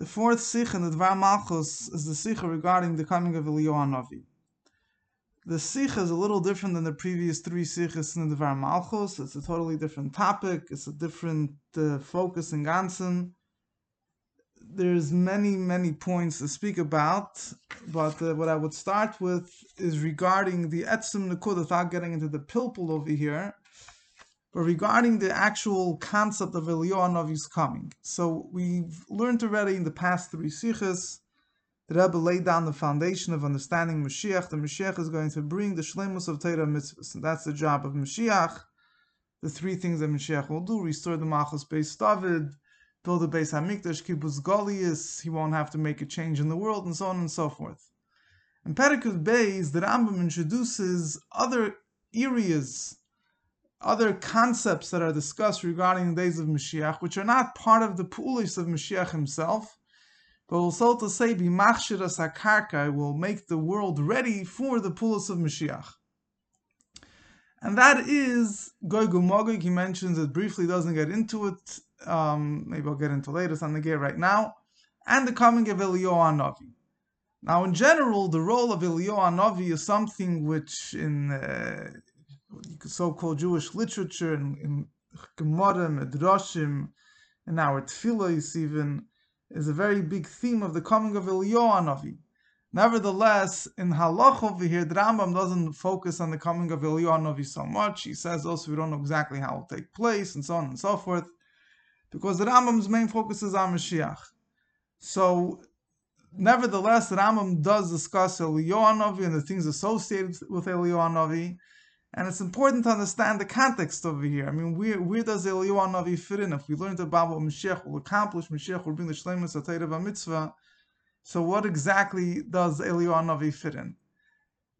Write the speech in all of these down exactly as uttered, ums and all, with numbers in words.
The fourth sikha in the Dvar Malchus is the sikha regarding the coming of Eliyahu Hanavi. The sikha is a little different than the previous three sikhas in the Dvar Malchus. It's a totally different topic. It's a different uh, focus in Gansen. There's many, many points to speak about, but uh, what I would start with is regarding the Etzim Nekud, without getting into the pilpul over here, but regarding the actual concept of Eliyahu Hanavi's coming. So we've learned already in the past three sikhas, the Rebbe laid down the foundation of understanding Mashiach. The Mashiach is going to bring the Shlemus of Torah Mitzvahs, and that's the job of Mashiach. The three things that Mashiach will do: restore the Malchus Beis David, build a Beis Hamikdash, Kibbutz Goliath, he won't have to make a change in the world, and so on and so forth. In Perikut Beis, the Rambam introduces other areas, other concepts that are discussed regarding the days of Mashiach, which are not part of the Pulis of Mashiach himself, but also to say, B'machshir Sakarka will make the world ready for the Pulis of Mashiach. And that is Gog u'Magog. He mentions it briefly, doesn't get into it. Um, maybe I'll get into later, it's on the gate right now, and the coming of Eliyahu Hanavi. Now, in general, the role of Eliyahu Hanavi is something which, in uh, so-called Jewish literature, in, in Gemara, Midrashim, in our Tefillos even, is a very big theme of the coming of Eliyahu Hanavi. Nevertheless, in Halach over here, the Rambam doesn't focus on the coming of Eliyahu Hanavi so much. He says also we don't know exactly how it will take place, and so on and so forth, because the Rambam's main focus is on Mashiach. So, nevertheless, the Rambam does discuss Eliyahu Hanavi and the things associated with Eliyahu Hanavi, and it's important to understand the context over here. I mean, where, where does Eliyahu Hanavi fit in? If we learned about what Mashiach will accomplish, Mashiach will bring the Shleimus of Torah Mitzvah, so what exactly does Eliyahu Hanavi fit in?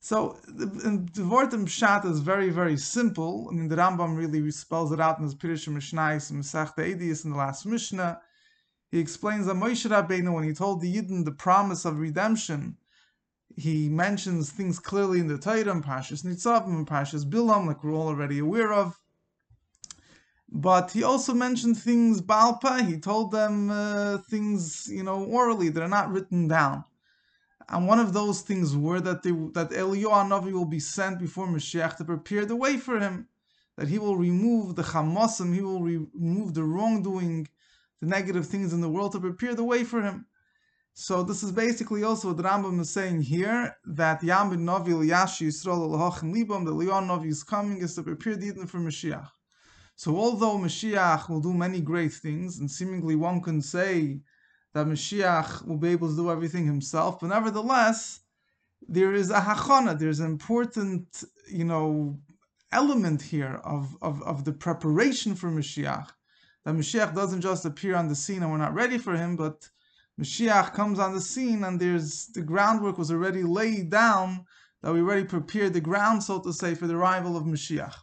So, the Dvortim Pshat is very, very simple. I mean, the Rambam really spells it out in his Pirush Mishnayos and Masechta Eidos in the last Mishnah. He explains that Moshe Rabbeinu, when he told the Yidden the promise of redemption, he mentions things clearly in the Torah, in Parshas Nitzavim and Parshas Bilam, like we're all already aware of. But he also mentioned things Baal Peh. He told them uh, things, you know, orally that are not written down. And one of those things were that they, that Eliyahu Hanavi will be sent before Mashiach to prepare the way for him, that he will remove the chamosim, he will re- remove the wrongdoing, the negative things in the world to prepare the way for him. So this is basically also what the Rambam is saying here, that Yam bin Novi Liyashi Yisrael Elohim Libam, the Eliyahu Hanavi's coming is to prepare the Eden for Mashiach. So although Mashiach will do many great things, and seemingly one can say that Mashiach will be able to do everything himself, but nevertheless, there is a hachana, there's an important, you know, element here of, of, of the preparation for Mashiach, that Mashiach doesn't just appear on the scene and we're not ready for him, but Mashiach comes on the scene and there's the groundwork was already laid down, that we already prepared the ground, so to say, for the arrival of Mashiach.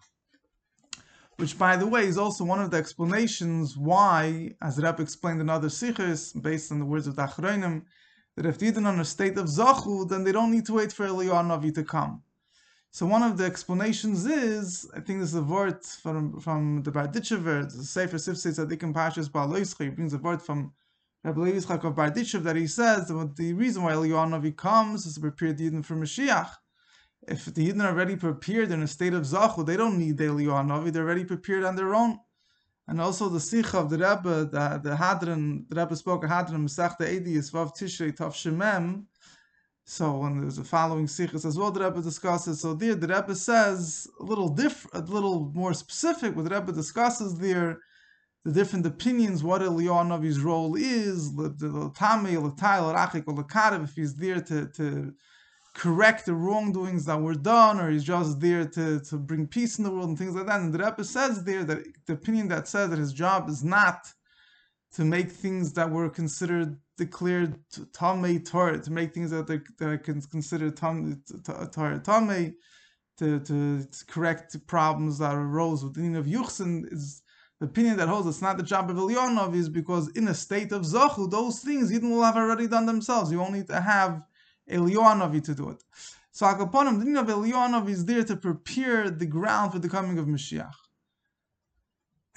Which, by the way, is also one of the explanations why, as Reb explained in other sichos, based on the words of the Achronim, that if the Yidden are a state of Zachu, then they don't need to wait for Eliyahu Hanavi to come. So one of the explanations is, I think this is a word from, from the Barditchever, the Sefer Sifsei Tzadikim Parshas Baal Yisroel, he brings a word from Reb Levi Yitzchak of Barditchev that he says that the reason why Eliyahu Hanavi comes is to prepare the Yidden for Mashiach. If the Yidden are already prepared, they're in a state of Zachu, they don't need Eliyahu Hanavi, they're already prepared on their own. And also the Sikha of the Rebbe, the, the Hadran, the Rebbe spoke a Hadran, Masechta Eidos, Vav Tishrei, Tav Shemem. So, and there's the following Sikhas as well the Rebbe discusses. So there, the Rebbe says, a little diff, a little more specific, what the Rebbe discusses there, the different opinions, what Eliyahu Hanavi's role is, L'tamei, L'tai, L'rachik, L'karev, if he's there to... to correct the wrongdoings that were done, or he's just there to, to bring peace in the world and things like that. And the Rebbe says there that the opinion that says that his job is not to make things that were considered declared Tamei Torah, to make things that they, that are considered Tamei Torah Tamei, to, to correct problems that arose with the name of Yuchsin, is the opinion that holds it's not the job of Eliyahu Hanavi, is because in a state of Zachu, those things Yidden will have already done themselves. You only need to have Eliyahu Hanavi to do it. So Akaponim, the din of Eliyahu Hanavi is there to prepare the ground for the coming of Mashiach.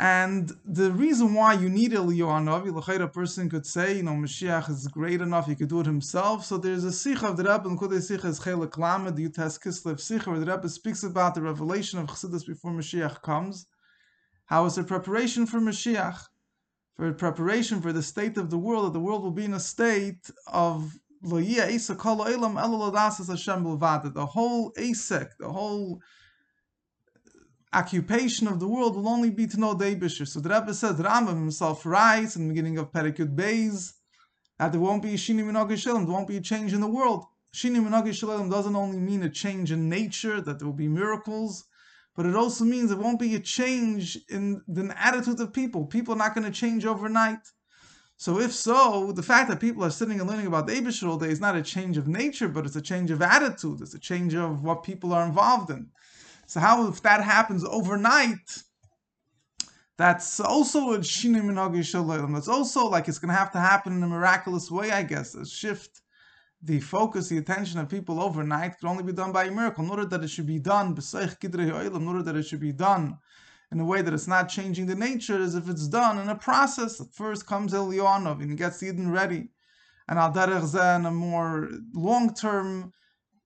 And the reason why you need Eliyahu Hanavi, a person could say, you know, Mashiach is great enough, he could do it himself. So there's a sikh of the Rebbe, and Kodei Sikh is Chelek Lamed, the Yutas Kislev Sikh, where the Rebbe speaks about the revelation of Chassidus before Mashiach comes. How is the preparation for Mashiach? For preparation for the state of the world, that the world will be in a state of Lo Yeh Eisek Kol Ha'olam Elo Ladas Es Hashem B'Levad. The whole Eisek, the whole occupation of the world will only be to know the Eibishter. So the Rebbe says, Rambam himself writes in the beginning of Perek Yud Beis that there won't be a Shini Minogei Shalom, there won't be a change in the world. Shini Minogei Shalom doesn't only mean a change in nature, that there will be miracles, but it also means it won't be a change in the attitude of people. People are not going to change overnight. So if so, the fact that people are sitting and learning about the Eibishter all day is not a change of nature, but it's a change of attitude, it's a change of what people are involved in. So how, if that happens overnight, that's also a Shinui Minhagei Shel Olam. That's also like it's going to have to happen in a miraculous way, I guess. A shift, the focus, the attention of people overnight could only be done by a miracle. In order that it should be done, B'seich Gidrei Ha'olam, in order that it should be done in a way that it's not changing the nature, as if it's done in a process. That first comes Eliyahu Hanavi and gets the Yidden ready. And al derech zeh, in a more long-term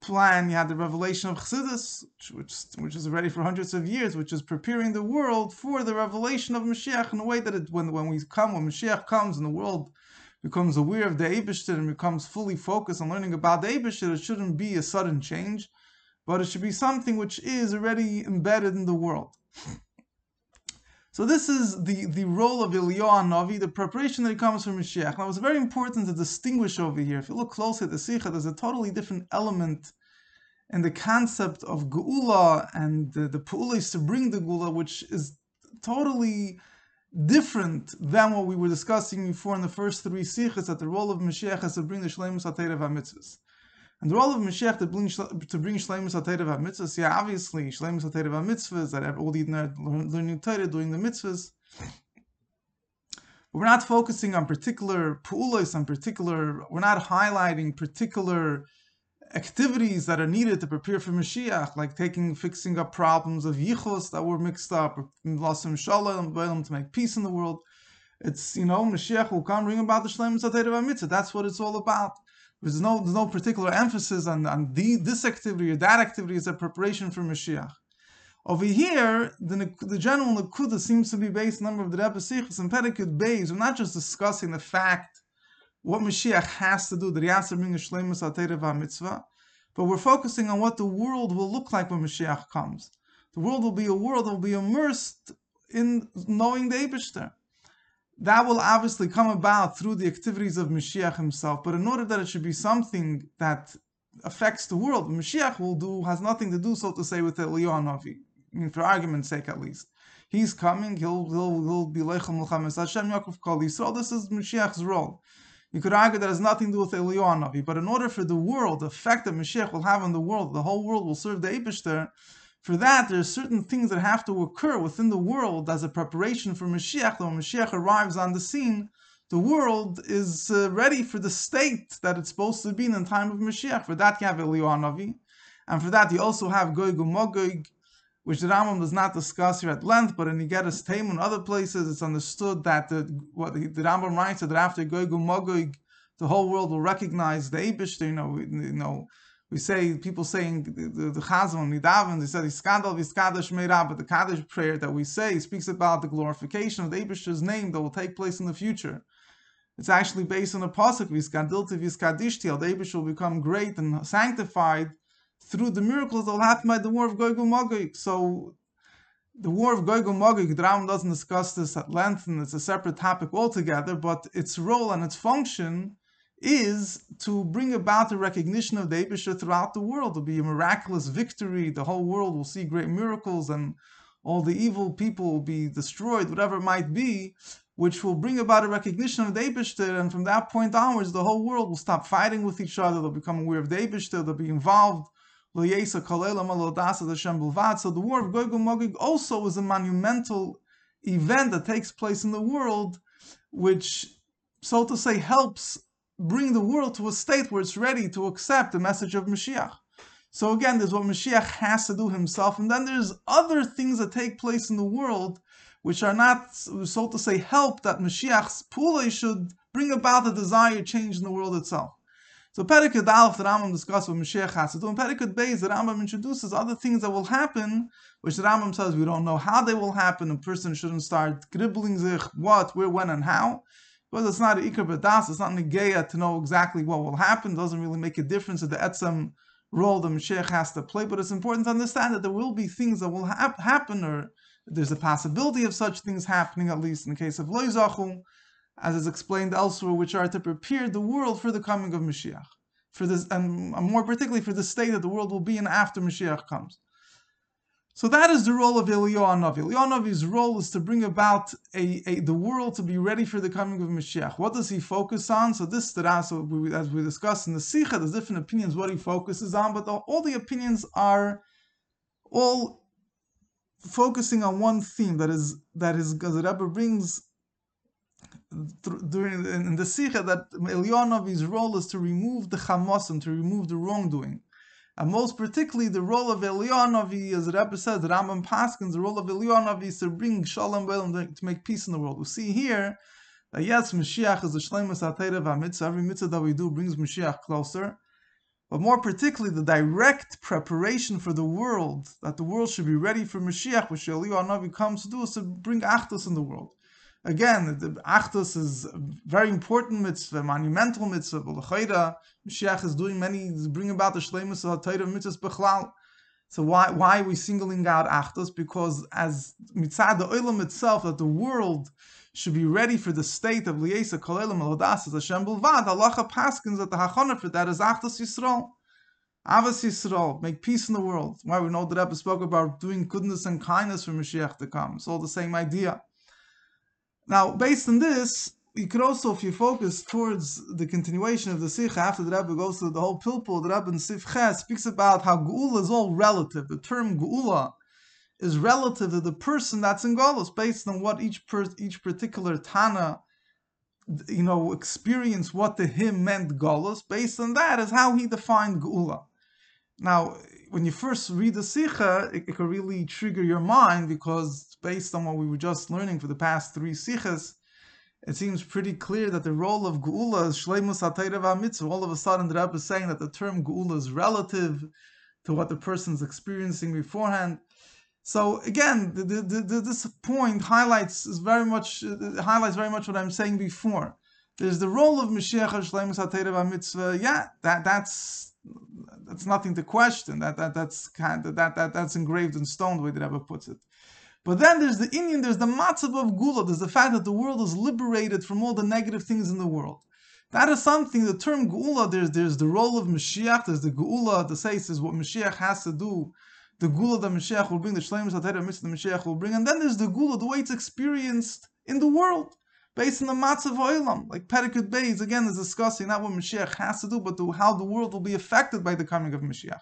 plan, you had the revelation of Chassidus, which, which is ready for hundreds of years, which is preparing the world for the revelation of Mashiach in a way that it, when, when we come, when Mashiach comes and the world becomes aware of the Eibishter and becomes fully focused on learning about the Eibishter, it shouldn't be a sudden change, but it should be something which is already embedded in the world. So this is the, the role of Eliyahu Hanavi, the preparation that comes from Mashiach. Now it's very important to distinguish over here. If you look closely at the Sikha, there's a totally different element in the concept of Geula and the, the Pa'ula is to bring the Geula, which is totally different than what we were discussing before in the first three Sikhas, that the role of Mashiach is to bring the Shleimus HaTeirev HaMitzvahs. And the role of Mashiach to bring to bring Shleimus HaTeirev HaMitzvahs, yeah, obviously Shleimus HaTeirev HaMitzvahs, that all the learning Torah, doing the mitzvahs. But we're not focusing on particular pu'ulos, on particular. We're not highlighting particular activities that are needed to prepare for Mashiach, like taking, fixing up problems of yichus that were mixed up, or lasim shalom, to make peace in the world. It's, you know, Mashiach will come bring about the Shleimus HaTeirev HaMitzvahs. That's what it's all about. There's no, there's no particular emphasis on, on the, this activity or that activity as a preparation for Mashiach. Over here, the, the general Nakuda seems to be based on the number of the Rebbe Sichos and Perek Yud Beis. We're not just discussing the fact what Mashiach has to do, that he has to bring a Shleimus HaTeirev HaMitzvah, but we're focusing on what the world will look like when Mashiach comes. The world will be a world that will be immersed in knowing the Eibishter. That will obviously come about through the activities of Mashiach himself, but in order that it should be something that affects the world, Mashiach will do, has nothing to do, so to say, with Eliyahu Hanavi. I mean, for argument's sake at least. He's coming, he'll, he'll, he'll be Leichel Milcham Es Hashem Yaakov Kol Yisrael. This is Mashiach's role. You could argue that has nothing to do with Eliyahu Hanavi, but in order for the world, the effect that Mashiach will have on the world, the whole world will serve the Eibishter. For that, there are certain things that have to occur within the world as a preparation for Mashiach. When Mashiach arrives on the scene, the world is uh, ready for the state that it's supposed to be in the time of Mashiach. For that, you have Eliyahu Hanavi. And for that, you also have Goyg u'Magoyg, which the Rambam does not discuss here at length, but in Igeres Teim and other places, it's understood that the, what the, the Rambam writes that after Goyg u'Magoyg, the whole world will recognize the Eibishter, you know, you know, we say, people saying the Chazon, the Davin, they say, Iskadal v'Iskadash Meirah, but the Kaddish prayer that we say speaks about the glorification of the Eibishter's name that will take place in the future. It's actually based on a pasuk, V'Iskadilti v'Iskadishti, the Eibishter will become great and sanctified through the miracles that will happen by the war of Goyg u'Magoyg. So, the war of Goyg u'Magoyg, the Rambam doesn't discuss this at length, and it's a separate topic altogether, but its role and its function is to bring about the recognition of the Eibishter throughout the world. It'll be a miraculous victory. The whole world will see great miracles and all the evil people will be destroyed, whatever it might be, which will bring about a recognition of the Eibishter. And from that point onwards, the whole world will stop fighting with each other. They'll become aware of the Eibishter. They'll be involved. So the war of Goyg u'Magoyg also is a monumental event that takes place in the world, which, so to say, helps bring the world to a state where it's ready to accept the message of Mashiach. So again, there's what Mashiach has to do himself, and then there's other things that take place in the world which are not, so to say, help that Mashiach's pula should bring about the desired change in the world itself. So Perikud Aleph, the Rambam discusses with Mashiach Chasidu, and Perikud Beis, the Rambam introduces other things that will happen, which the Rambam says we don't know how they will happen. A person shouldn't start gribbling zich what, where, when, and how, because it's not Ikar B'das, it's not Negeya to know exactly what will happen. It doesn't really make a difference in the etzem role the Mashiach has to play, but it's important to understand that there will be things that will ha happen, or there's a possibility of such things happening, at least in the case of Lo Zachu, as is explained elsewhere, which are to prepare the world for the coming of Mashiach, for this, and more particularly for the state that the world will be in after Mashiach comes. So that is the role of Eliyahu Hanavi. Eliyahu Hanavi's role is to bring about a, a, the world to be ready for the coming of Mashiach. What does he focus on? So this, as we discussed in the Sikha, there's different opinions what he focuses on, but all the opinions are all focusing on one theme, that is, that is, as the Rebbe brings during in the Sikha, that Eliyahu Hanavi's role is to remove the chamosim, to remove the wrongdoing, and most particularly the role of Eliyahu Hanavi, as the Rebbe says, the Rambam Paskins, the role of Eliyahu Hanavi is to bring shalom b'olam, to make peace in the world. We see here that yes, Mashiach is the shleimus atayra v'mitzvah. Every mitzvah that we do brings Mashiach closer, but more particularly the direct preparation for the world, that the world should be ready for Mashiach, which Eliyahu Hanavi comes to do, is to bring achdus in the world. Again, the Achdus is a very important mitzvah, monumental mitzvah. L'chayda, Mashiach is doing many, bring about the shleimus of Torah mitzvahs bechlal. So why why are we singling out Achdus? Because as mitzad the olam itself, that the world should be ready for the state of Liesa Kol Olam Al Hadas as Hashem B'lvad. Halacha Paskins that the hachana for that is Achdus Yisrael, Avos Yisrael, make peace in the world. Why we know the Rebbe spoke about doing goodness and kindness for Mashiach to come. It's all the same idea. Now, based on this, you could also, if you focus towards the continuation of the Sikha, after the Rebbe goes through the whole Pilpul, the Rebbe in Sif Ches speaks about how Geula is all relative. The term Geula is relative to the person that's in Golus, based on what each per each particular Tana, you know, experienced, what to him meant Golus. Based on that is how he defined Geula. Now, when you first read the Sikha, it, it can really trigger your mind, because based on what we were just learning for the past three Sikhas, it seems pretty clear that the role of Geula is Shleimus HaTorah VaMitzvah. All of a sudden, the Rebbe is saying that the term Geula is relative to what the person's experiencing beforehand. So again, the, the, the, this point highlights is very much uh, highlights very much what I'm saying before. There's the role of Mashiach Shleimus HaTorah VaMitzvah. Yeah, that that's. That's nothing to question. That that that's kind of, that that that's engraved in stone, the way the Rebbe puts it. But then there's the Indian, there's the matzav of Gula. There's the fact that the world is liberated from all the negative things in the world. That is something. The term Gula. There's there's the role of Mashiach. There's the Gula. The says is what Mashiach has to do. The Gula that Mashiach will bring. The Shleimus HaTorah Mitzvah that Mashiach will bring. And then there's the Gula, the way it's experienced in the world, based on the matzav olam, like Perikud Beis again is discussing not what Mashiach has to do, but to how the world will be affected by the coming of Mashiach.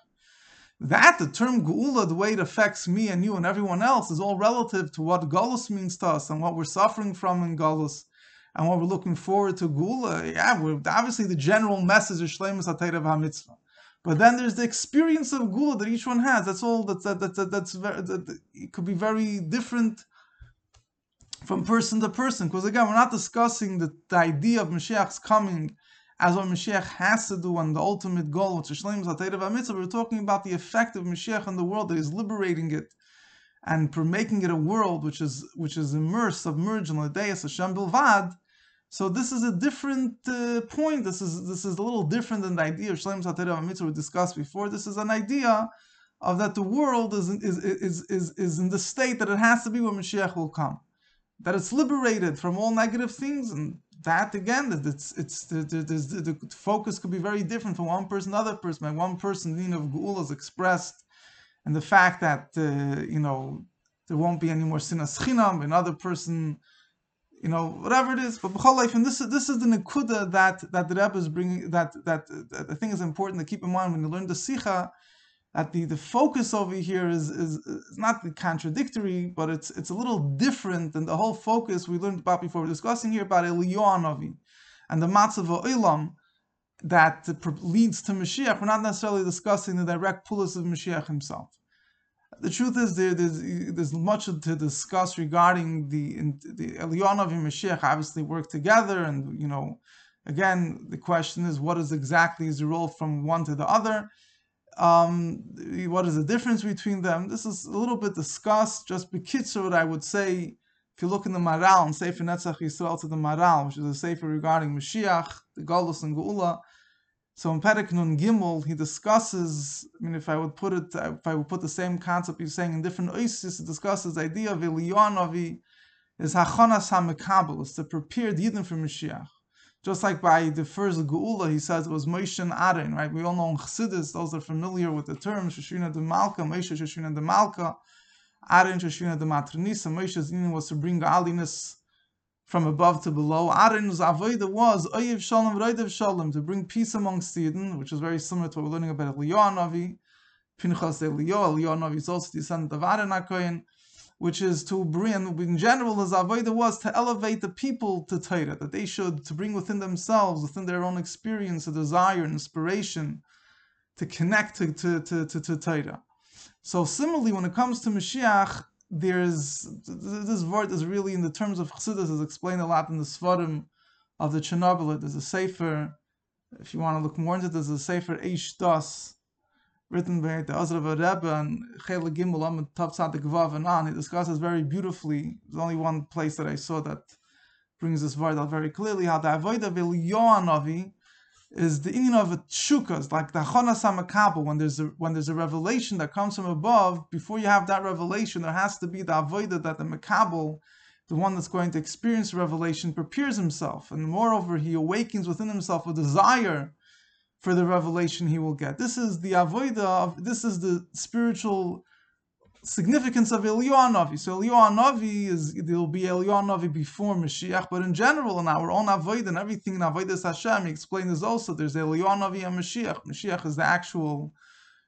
That, the term Geula, the way it affects me and you and everyone else, is all relative to what Galus means to us and what we're suffering from in Galus and what we're looking forward to Geula. Yeah, we're, obviously the general message is Shleimus HaTorah VaMitzvah. But then there's the experience of Geula that each one has. That's all, that's, that, that, that, that's very, that, it could be very different from person to person, because again, we're not discussing the, the idea of Mashiach's coming as what Mashiach has to do and the ultimate goal, which is Shleimus HaTorah VaMitzvah. We're talking about the effect of Mashiach on the world, that is liberating it and for making it a world which is which is immersed, submerged in L'Dayas Hashem Bilvad. So this is a different uh, point. This is this is a little different than the idea of Shleimus HaTorah VaMitzvah we discussed before. This is an idea of that the world is is is is, is in the state that it has to be when Mashiach will come, that it's liberated from all negative things, and that again, that it's it's the, the, the, the focus could be very different from one person to another person. By one person, the need of Geula is expressed, and the fact that uh, you know there won't be any more sinas chinam. Another person, you know, whatever it is. But b'chol life, and this is this is the nekuda that that the Rebbe is bringing. That that I think is important to keep in mind when you learn the Sikha, that the, the focus over here is, is, is not contradictory, but it's it's a little different than the whole focus we learned about before. We're discussing here about Eliyahu Hanavi and the matzav olam that leads to Mashiach. We're not necessarily discussing the direct pulis of Mashiach himself. The truth is, there, there's, there's much to discuss regarding the in, the Elyonav and Mashiach obviously work together, and you know, again, the question is, what is exactly is the role from one to the other? Um, what is the difference between them? This is a little bit discussed. Just b'kitzur, I would say, if you look in the Maral and Sefer Netzach Yisrael to the Maral, which is a sefer regarding Mashiach, the Galus and Geula. So in Perek Nun Gimel, he discusses, I mean, if I would put it, if I would put the same concept he's saying in different oasis, he discusses the idea of Elyonavi is Hachonas HaMekabel, it's to prepare the Yidden for Mashiach. Just like by the first Geula, he says it was Moshe and Aaron, right? We all know in Chassidus, those are familiar with the terms, Sheshina de Malka, Moshe Sheshina de Malka, Aaron Sheshina de Matronisa. Moshe's meaning was to bring Alinus from above to below. Aaron's avodah was Oyev Shalom, Roidev Shalom, to bring peace amongst Eden, which is very similar to what we're learning about Elyonavi. Pinchas Elio, Elyonavi is also the descendant of Aaron HaKohen, which is to bring, in general, his avodah was to elevate the people to Torah, that they should, to bring within themselves, within their own experience, a desire, an inspiration to connect to, to, to, to, to Torah. So similarly, when it comes to Mashiach, There's this word is really, in the terms of Chassidus, is explained a lot in the Svarim of the Chernobyl. There's a sefer, if you want to look more into this, there's a sefer Eish Das, written by the Azra Rebbe and Chela Gimel Amud Tav Tzadik Vav and on. He discusses very beautifully. There's only one place that I saw that brings this word out very clearly, how the avodah Elyonavi is the union of tshukas, like the Hachonas HaMekabel, when there's a when there's a revelation that comes from above. Before you have that revelation, there has to be the avodah that the Mekabel, the one that's going to experience revelation, prepares himself, and moreover he awakens within himself a desire for the revelation he will get. This is the avodah of, this is the spiritual significance of Elyonavi. So Elyonavi is, there will be Elyonavi before Mashiach, but in general, in our own Avodah and everything in Avodah Hashem, he explained this also, there's Elyonavi and Mashiach. Mashiach is the actual,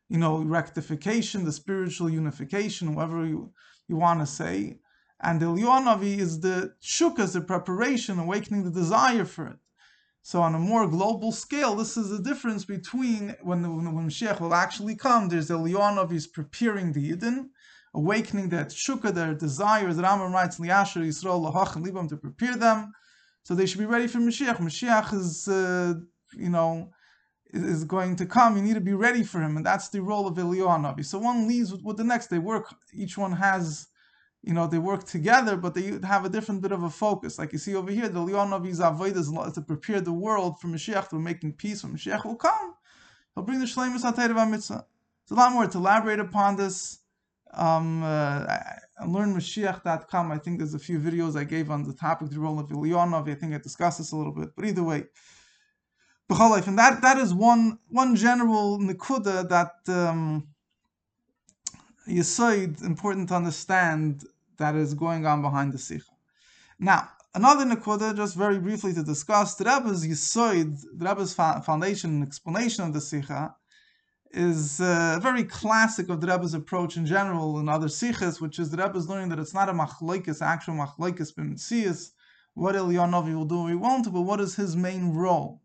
you know, rectification, the spiritual unification, whatever you, you want to say. And Elyonavi is the tshukas, the preparation, awakening the desire for it. So on a more global scale, this is the difference between when, the, when Mashiach will actually come. There's Elyonavi preparing the Yidden, awakening that tshuka, their desires. Rambam writes, Li'asher Yisrael lahach libam, to prepare them, so they should be ready for Mashiach. Mashiach is, uh, you know, is going to come. You need to be ready for him, and that's the role of Elyonavi. So one leads with, with the next. They work. Each one has, you know, they work together, but they have a different bit of a focus. Like you see over here, the Elyonavi's avodah is to prepare the world for Mashiach. They're making peace when Mashiach will come. He'll bring the shleimus atayrav hamitzvah. There's a lot more to elaborate upon this. Um, uh, learn mashiach dot com, I think there's a few videos I gave on the topic, the role of Elyonavi. I think I discussed this a little bit, but either way, b'chol life, and that, that is one one general nekuda that um, Yesoid, important to understand, that is going on behind the Sikha. Now, another nekuda, just very briefly to discuss, the Rebbe's Yesoid, the Rebbe's foundation and explanation of the Sikha, is uh, very classic of the Rebbe's approach in general and other sikhs, which is the Rebbe's learning that it's not a machlokes, actual machlokes b'mitzias, what Elyonavi will do or he won't, but what is his main role?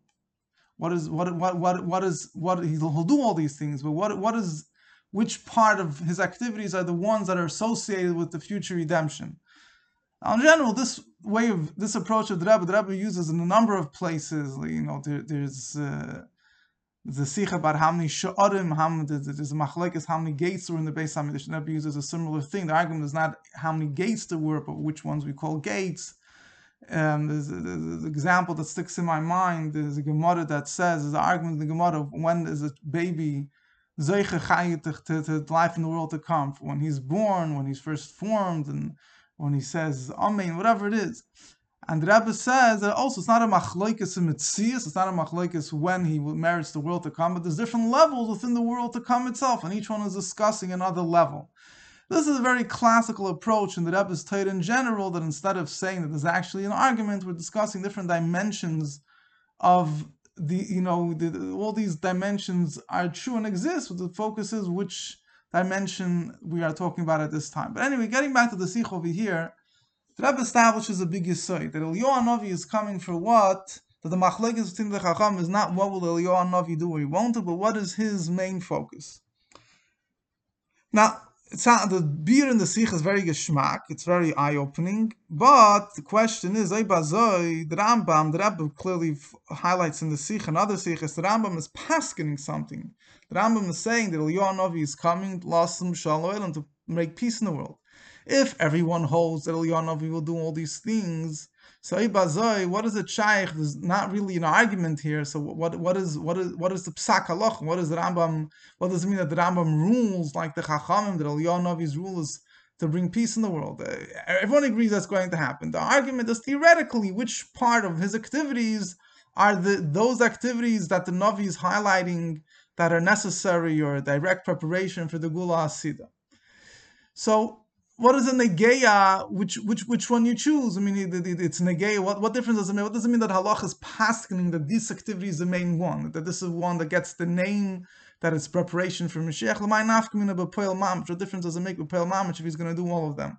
What is what what what what is what he'll do all these things, but what what is which part of his activities are the ones that are associated with the future redemption? Now, in general, this way of this approach of the Rebbe, the Rebbe uses in a number of places. You know, there, there's. Uh, The sikh about how many sha'arim, how many, there's a machlokes, how many gates were in the Beis Hamidrash. The Rebbe uses a similar thing. The argument is not how many gates there were, but which ones we call gates. Um, there's an example that sticks in my mind. There's a Gemara that says, there's an argument in the Gemara of when is a baby zeiche chayit to life in the world to come, when he's born, when he's first formed, and when he says amen, whatever it is. And the Rebbe says that also it's not a machlokes in mitzias, it's not a machlokes when he merits the world to come, but there's different levels within the world to come itself, and each one is discussing another level. This is a very classical approach in the Rebbe's Torah in general, that instead of saying that there's actually an argument, we're discussing different dimensions of the, you know, the, all these dimensions are true and exist, but the focus is which dimension we are talking about at this time. But anyway, getting back to the sikh over here, the Rebbe establishes a big yisoid, that Elyonavi is coming for what? That the machlokes between the Chacham is not what will Elyonavi do or he won't do, but what is his main focus. Now, It's not, the beer in the Sikh is very geschmack, it's very eye-opening, but the question is, the Rambam, the Rebbe clearly highlights in the Sikh and other Sikhs, the Rambam is paskening something. The Rambam is saying that Eliyahu Hanavi is coming to make peace in the world. If everyone holds that Eliyahu Hanavi will do all these things, so what is the shaykh? There's not really an argument here. So what what is what is what is the psak halach? What is the Rambam? What does it mean that the Rambam rules like the Chachamim, that Eliyahu Hanavi's rule is to bring peace in the world? Everyone agrees that's going to happen. The argument is theoretically which part of his activities are the those activities that the Navi is highlighting that are necessary or direct preparation for the Gula Hasida. So what is a negeya? Which which which one you choose? I mean, it, it, it's negeya. What what difference does it make? What does it mean that halach is paskening that this activity is the main one? That this is one that gets the name, that it's preparation for Mashiach. What difference does it make with Peil Mamish if he's going to do all of them?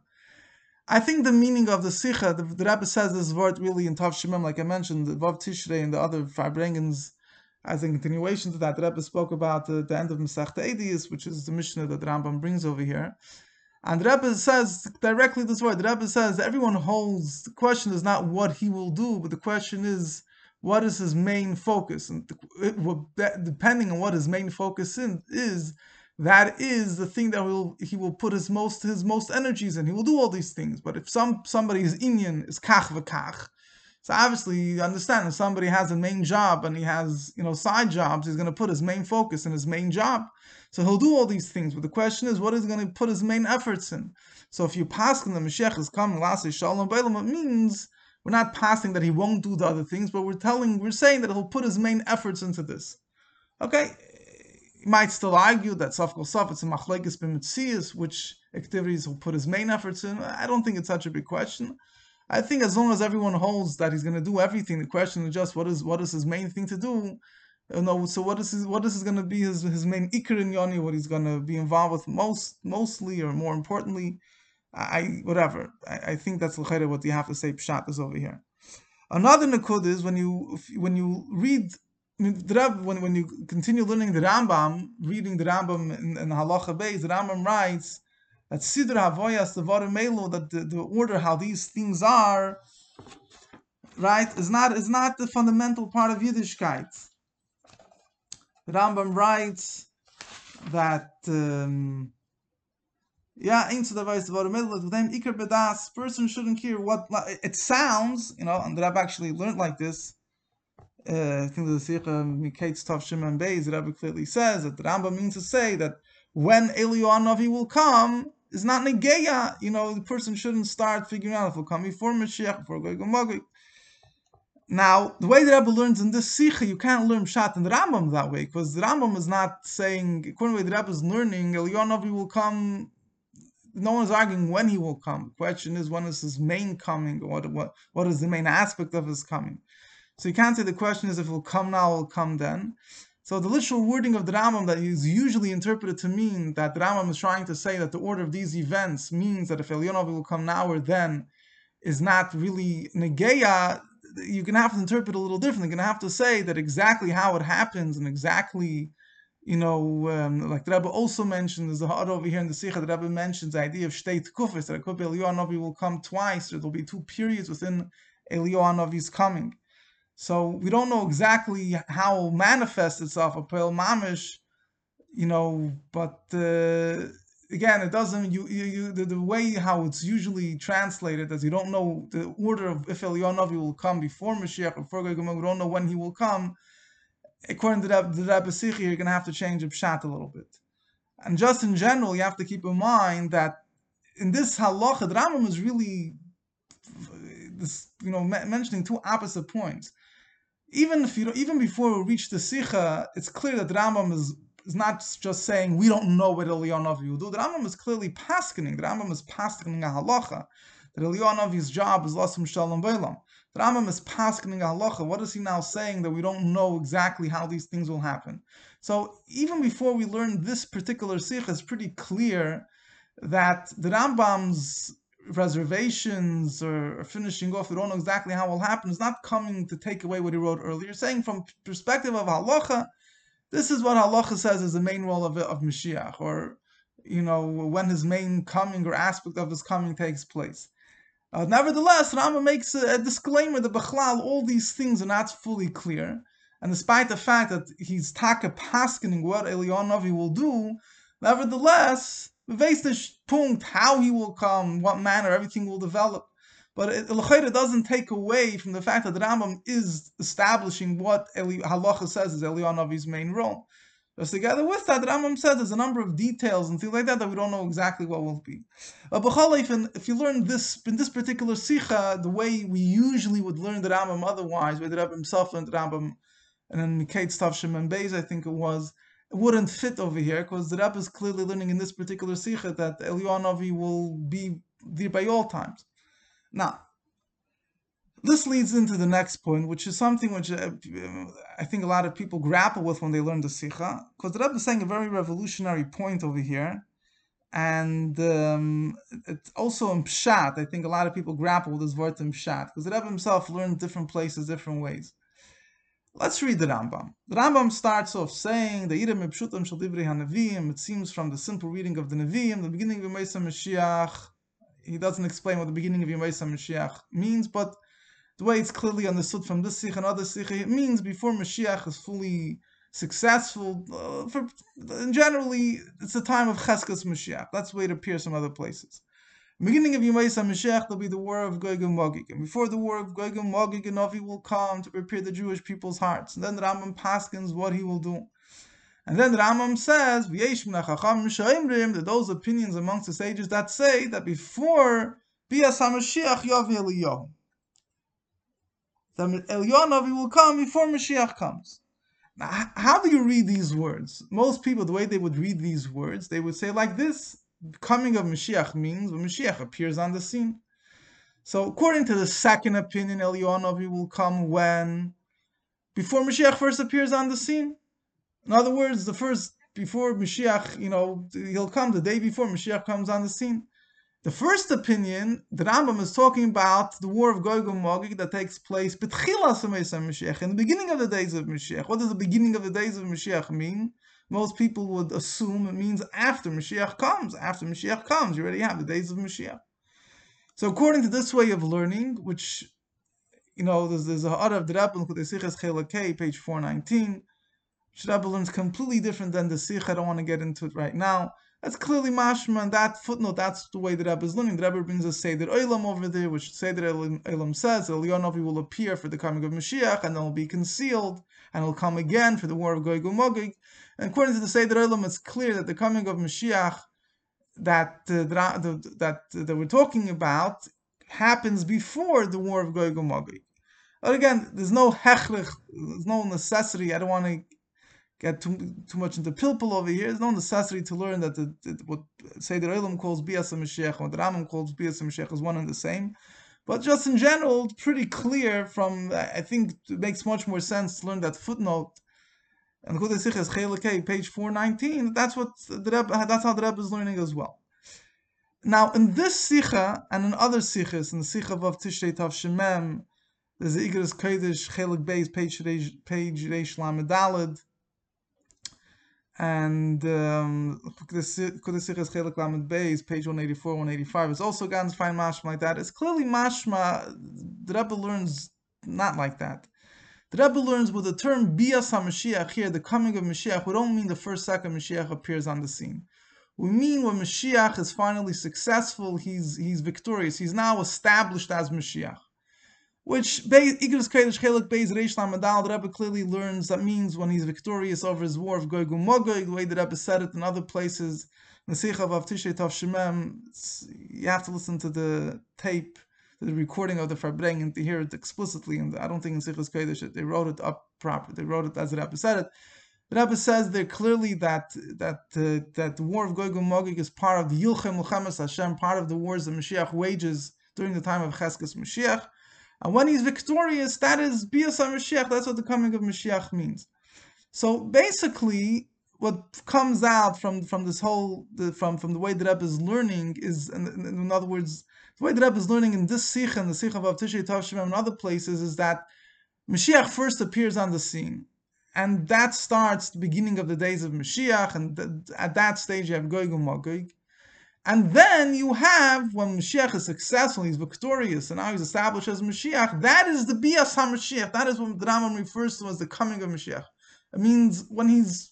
I think the meaning of the Sikha, the, the Rebbe says this word really in Tav Shemem, like I mentioned, the Vav Tishrei and the other Farbrengens, as a continuation to that, the Rebbe spoke about uh, the end of Masechta Eidos, which is the Mishnah that Rambam brings over here. And the Rebbe says directly this word. The Rebbe says everyone holds. The question is not what he will do, but the question is what is his main focus. And it, it, depending on what his main focus in, is, that is the thing that will he will put his most his most energies in. He will do all these things. But if some somebody's inyan is kach v'kach, so obviously you understand if somebody has a main job and he has you know side jobs, he's going to put his main focus in his main job. So he'll do all these things, but the question is, what is he going to put his main efforts in? So if you pasken the Mashiach is coming, Lasei Shalom Beilam, it means we're not passing that he won't do the other things, but we're telling, we're saying that he'll put his main efforts into this. Okay, you might still argue that Saf Kol Saf, it's a Machlekes B'Metzius, which activities he'll put his main efforts in. I don't think it's such a big question. I think as long as everyone holds that he's going to do everything, the question is just what is what is his main thing to do. No, so what is his, what is going to be his his main ikar in Yoni? What he's going to be involved with most mostly, or more importantly, I whatever. I, I think that's l'chayre what you have to say. Pshat is over here. Another nekud is when you when you read when when you continue learning the Rambam, reading the Rambam in, in Halacha Beis, the Rambam writes that sidra havoyas devarim elo, that the, the order how these things are, right, is not is not the fundamental part of Yiddishkeit. Rambam writes that um, yeah, person shouldn't care what it sounds, you know, and the Rebbe actually learned like this. Uh, I think the Sikha Miketz Tav Shimon Beis, the Rebbe clearly says that the Rambam means to say that when Eliyahu Hanavi will come is not negeya, you know, the person shouldn't start figuring out if he'll come before Mashiach, before Gog Magog. Now, the way the Rebbe learns in this Sikha, you can't learn Pshat and the Rambam that way, because the Rambam is not saying, according to the way the Rebbe is learning, Eliyahu Hanavi will come, no one is arguing when he will come. The question is, when is his main coming? What, what, what is the main aspect of his coming? So you can't say the question is, if it will come now, it will come then. So the literal wording of the Rambam that is usually interpreted to mean that the Rambam is trying to say that the order of these events means that if Eliyahu Hanavi will come now or then, is not really negeya. You're going to have to interpret a little differently. You're going to have to say that exactly how it happens and exactly, you know, um, like the Rebbe also mentioned, there's a ha'ara over here in the Sikha, the Rebbe mentions the idea of shtei tkufos, that it could be Eliyahu Hanavi will come twice, or there'll be two periods within Eliyahu Hanavi's coming. So we don't know exactly how it will manifest itself, a Peil Mamish, you know, but uh, again, it doesn't, you, you, you the, the way how it's usually translated as you don't know the order of if Eliyahu Hanavi will come before Mashiach, before Gog Magog, we don't know when he will come. According to the, the Rebbe Sikha, you're going to have to change the pshat a little bit. And just in general, you have to keep in mind that in this halacha, the Rambam is really this, you know, mentioning two opposite points. Even if you don't, even before we reach the Sikha, it's clear that the Rambam is It's not just saying we don't know what Eliyahu Hanavi will do. The Rambam is clearly paskening. The Rambam is paskening a halacha. That Eliyahu Hanavi's job is Lasum Shalom Beilam. The Rambam is paskening a halacha. What is he now saying that we don't know exactly how these things will happen? So even before we learn this particular sikh, it's pretty clear that the Rambam's reservations or finishing off, we don't know exactly how it will happen, is not coming to take away what he wrote earlier. You're saying from perspective of halacha, this is what halacha says is the main role of, of Mashiach, or you know, when his main coming or aspect of his coming takes place. Uh, nevertheless, Rambam makes a, a disclaimer that Bechlal, all these things are not fully clear. And despite the fact that he's taka paskening what Eliyahu Novi will do, nevertheless, Veistish punct, how he will come, what manner, everything will develop. But it, it doesn't take away from the fact that Rambam is establishing what Eli, Halacha says is Eliyahu Novi's main role. Just together with that, Rambam says there's a number of details and things like that that we don't know exactly what will be. But uh, if you learn this, in this particular Sikha, the way we usually would learn the Rambam otherwise, where the Rebbe himself learned the Rambam, and then Miketz Tav Shem Mem Beis, I think it was, it wouldn't fit over here, because the Rebbe is clearly learning in this particular Sikha that Eliyahu Novi will be there by all times. Now, this leads into the next point, which is something which uh, I think a lot of people grapple with when they learn the Sikha, because the Rebbe is saying a very revolutionary point over here, and um, it's also in Pshat. I think a lot of people grapple with this word in Pshat, because the Rebbe himself learned different places, different ways. Let's read the Rambam. The Rambam starts off saying, it seems from the simple reading of the Nevi'im, the beginning of Yemei HaMashiach. He doesn't explain what the beginning of Yemei HaMashiach means, but the way it's clearly understood from this Sikh and other Sikh, it means before Mashiach is fully successful. Uh, for, generally, it's the time of Cheskes Mashiach. That's the way it appears in other places. The beginning of Yemei HaMashiach, there'll be the war of Gog and Magog. And before the war of Gog and Magog, a Novi will come to prepare the Jewish people's hearts. And then the Rambam paskins what he will do. And then the Rambam says, that those opinions amongst the sages that say that before Bias HaMashiach, Yavi Eliyahu. That Eliyahu Novi will come before Mashiach comes. Now, how do you read these words? Most people, the way they would read these words, they would say like this: the coming of Mashiach means when Mashiach appears on the scene. So, according to the second opinion, Eliyahu Novi will come when? Before Mashiach first appears on the scene. In other words, the first, before Mashiach, you know, he'll come the day before Mashiach comes on the scene. The first opinion, the Rambam is talking about the war of Gog and Magog that takes place betchilas hameis haMashiach, in the beginning of the days of Mashiach. What does the beginning of the days of Mashiach mean? Most people would assume it means after Mashiach comes. After Mashiach comes, you already have the days of Mashiach. So according to this way of learning, which, you know, there's, there's a Ha'ara of the Rebbe in L'Chutei Sichos Chelek K, page four nineteen. The Rebbe learns completely different than the Sikha. I don't want to get into it right now. That's clearly mashma, and that footnote, that's the way the Rebbe is learning. The Rebbe brings a Seder Olam over there, which Seder Olam says, Eliyahu Novi will appear for the coming of Mashiach, and then will be concealed, and will come again for the war of Gog and Magog. And according to the Seder Olam, it's clear that the coming of Mashiach that, uh, the, that, uh, that we're talking about happens before the war of Gog and Magog. But again, there's no hechrich, there's no necessity, I don't want to get too, too much into pilpul over here. There's no necessity to learn that the, the, what Seder Olam calls Bias HaMashiach, what the Rambam calls Bias HaMashiach is one and the same. But just in general, pretty clear from, I think it makes much more sense to learn that footnote. And L'Chutei Sichos Chelek K, page four nineteen, that's, what the Rebbe, that's how the Rebbe is learning as well. Now, in this Sikha and in other Sikhas, in the Sikha of Tishrei Tav Shin Mem, there's the Igeres Kodesh, Chelik Beis, page Reish Lamed Daled, and um, page one eighty-four, one eighty-five, it's also gotten fine mashma like that. It's clearly mashma, the Rebbe learns not like that. The Rebbe learns with the term Bias HaMashiach here, the coming of Mashiach, we don't mean the first second Mashiach appears on the scene. We mean when Mashiach is finally successful, he's, he's victorious, he's now established as Mashiach. Which Igeres Kodesh Chelek Beis Reish Lamed Daled, the Rebbe clearly learns that means when he's victorious over his war of Gog and Magog, the way the Rebbe said it in other places, in the Sikha of Tishrei Tav Shin Mem, you have to listen to the tape, to the recording of the Farbrengen to hear it explicitly. And I don't think in Sichas Kodesh they wrote it up proper. They wrote it as the Rebbe said it. The Rebbe says there clearly that that uh, that the war of Gog and Magog is part of the Yilchem Milchemes Hashem, part of the wars that Mashiach wages during the time of Cheskes Mashiach. And when he's victorious, that is Bias HaMashiach. That's what the coming of Mashiach means. So basically, what comes out from, from this whole, the, from, from the way the Rebbe is learning is, in, in, in other words, the way the Rebbe is learning in this Sikha, and the Sikha of Tishrei Tav Shin Mem and other places, is that Mashiach first appears on the scene. And that starts the beginning of the days of Mashiach, and th- at that stage you have Gog and Magog. And then you have, when Mashiach is successful, he's victorious, and now he's established as Mashiach, that is the Bias HaMashiach. That is what the Rambam refers to as the coming of Mashiach. It means when he's,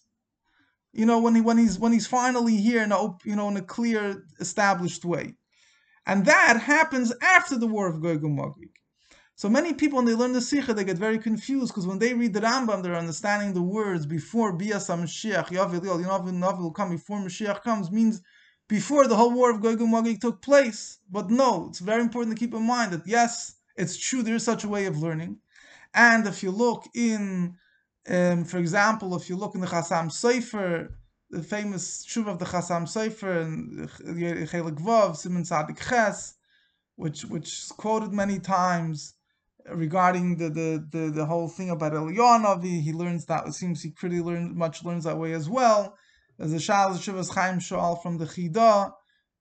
you know, when he when he's when he's finally here in a, you know, in a clear, established way. And that happens after the war of Gog and Magog. So many people, when they learn the Sikha, they get very confused, because when they read the Rambam, they're understanding the words before Bias HaMashiach, Yav Eliel, Yav will come before Mashiach comes, means before the whole war of Gog and Magog took place. But no, it's very important to keep in mind that yes, it's true, there is such a way of learning. And if you look in, um, for example, if you look in the Chasam Sofer, the famous Shuvah of the Chasam Sofer, and Chelik Vav, Siman Tzadik Ches, which which is quoted many times, regarding the, the the the whole thing about Elionavi, he learns that, it seems he pretty learned, much learns that way as well. There's a Shal Shuvas Chaim Shoal from the Chida,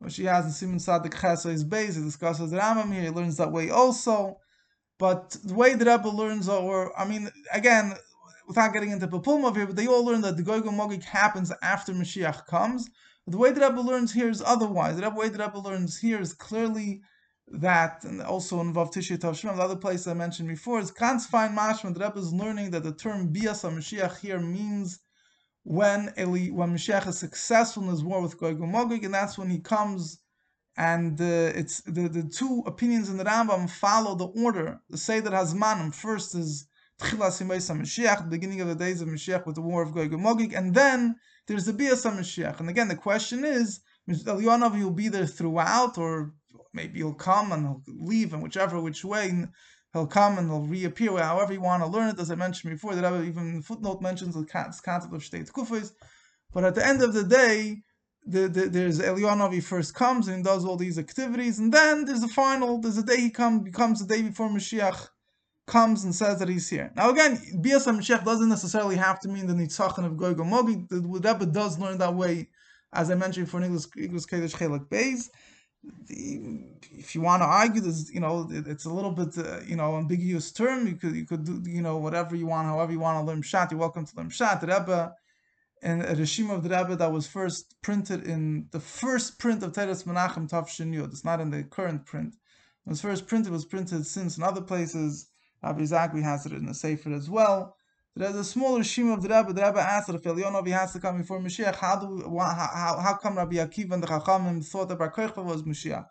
which he has in Simon Sadik Chesai's base. He discusses the Rambam here. He learns that way also, but the way the Rebbe learns, or I mean, again, without getting into Papulma here, but they all learn that the Gog and Magog happens after Mashiach comes. But the way the Rebbe learns here is otherwise. The way the Rebbe learns here is clearly that, and also in Vav Tishrei Tav Shmon, the other place I mentioned before, is Kansfein Mashman. The Rebbe is learning that the term Bias HaMashiach here means when Eli, when Mashiach is successful in his war with Gog and Magog, and that's when he comes. And uh, it's the, the two opinions in the Rambam follow the order, the Seder Hazmanim. First is Tchilas Himeis HaMashiach, the beginning of the days of Mashiach with the war of Gog and Magog, and then there's the Bias HaMashiach. And again, the question is, Elionavi will be there throughout, or maybe he'll come and he'll leave, and whichever which way he'll come and he'll reappear, however you want to learn it. As I mentioned before, the Rebbe even footnote mentions the concept of Shtei Tkufos. But at the end of the day, the, the, there's Elionavi first comes and he does all these activities, and then there's the final, there's a day he come, becomes the day before Mashiach comes and says that he's here. Now again, Bias HaMashiach doesn't necessarily have to mean the Nitzachon of Gog and Magog. The Rebbe does learn that way, as I mentioned, for Iglos Kodesh Chelik Beis. The, if you want to argue this, you know, it, it's a little bit, uh, you know, ambiguous term. You could, you could do, you know, whatever you want, however you want to learn Pshat. You're welcome to learn Pshat. The Rebbe, and a Rishima of the Rebbe that was first printed in the first print of Teres Menachem Tav Shin Yud. It's not in the current print. It was first printed, was printed since in other places. Rabbi Zakvi has it in the Sefer as well. There's a small Rishima of the Rebbe. The Rebbe asked that if Elionavi has to come before Mashiach, how do how how come Rabbi Akiva and the Chachamim thought that Bar Kochba was Mashiach?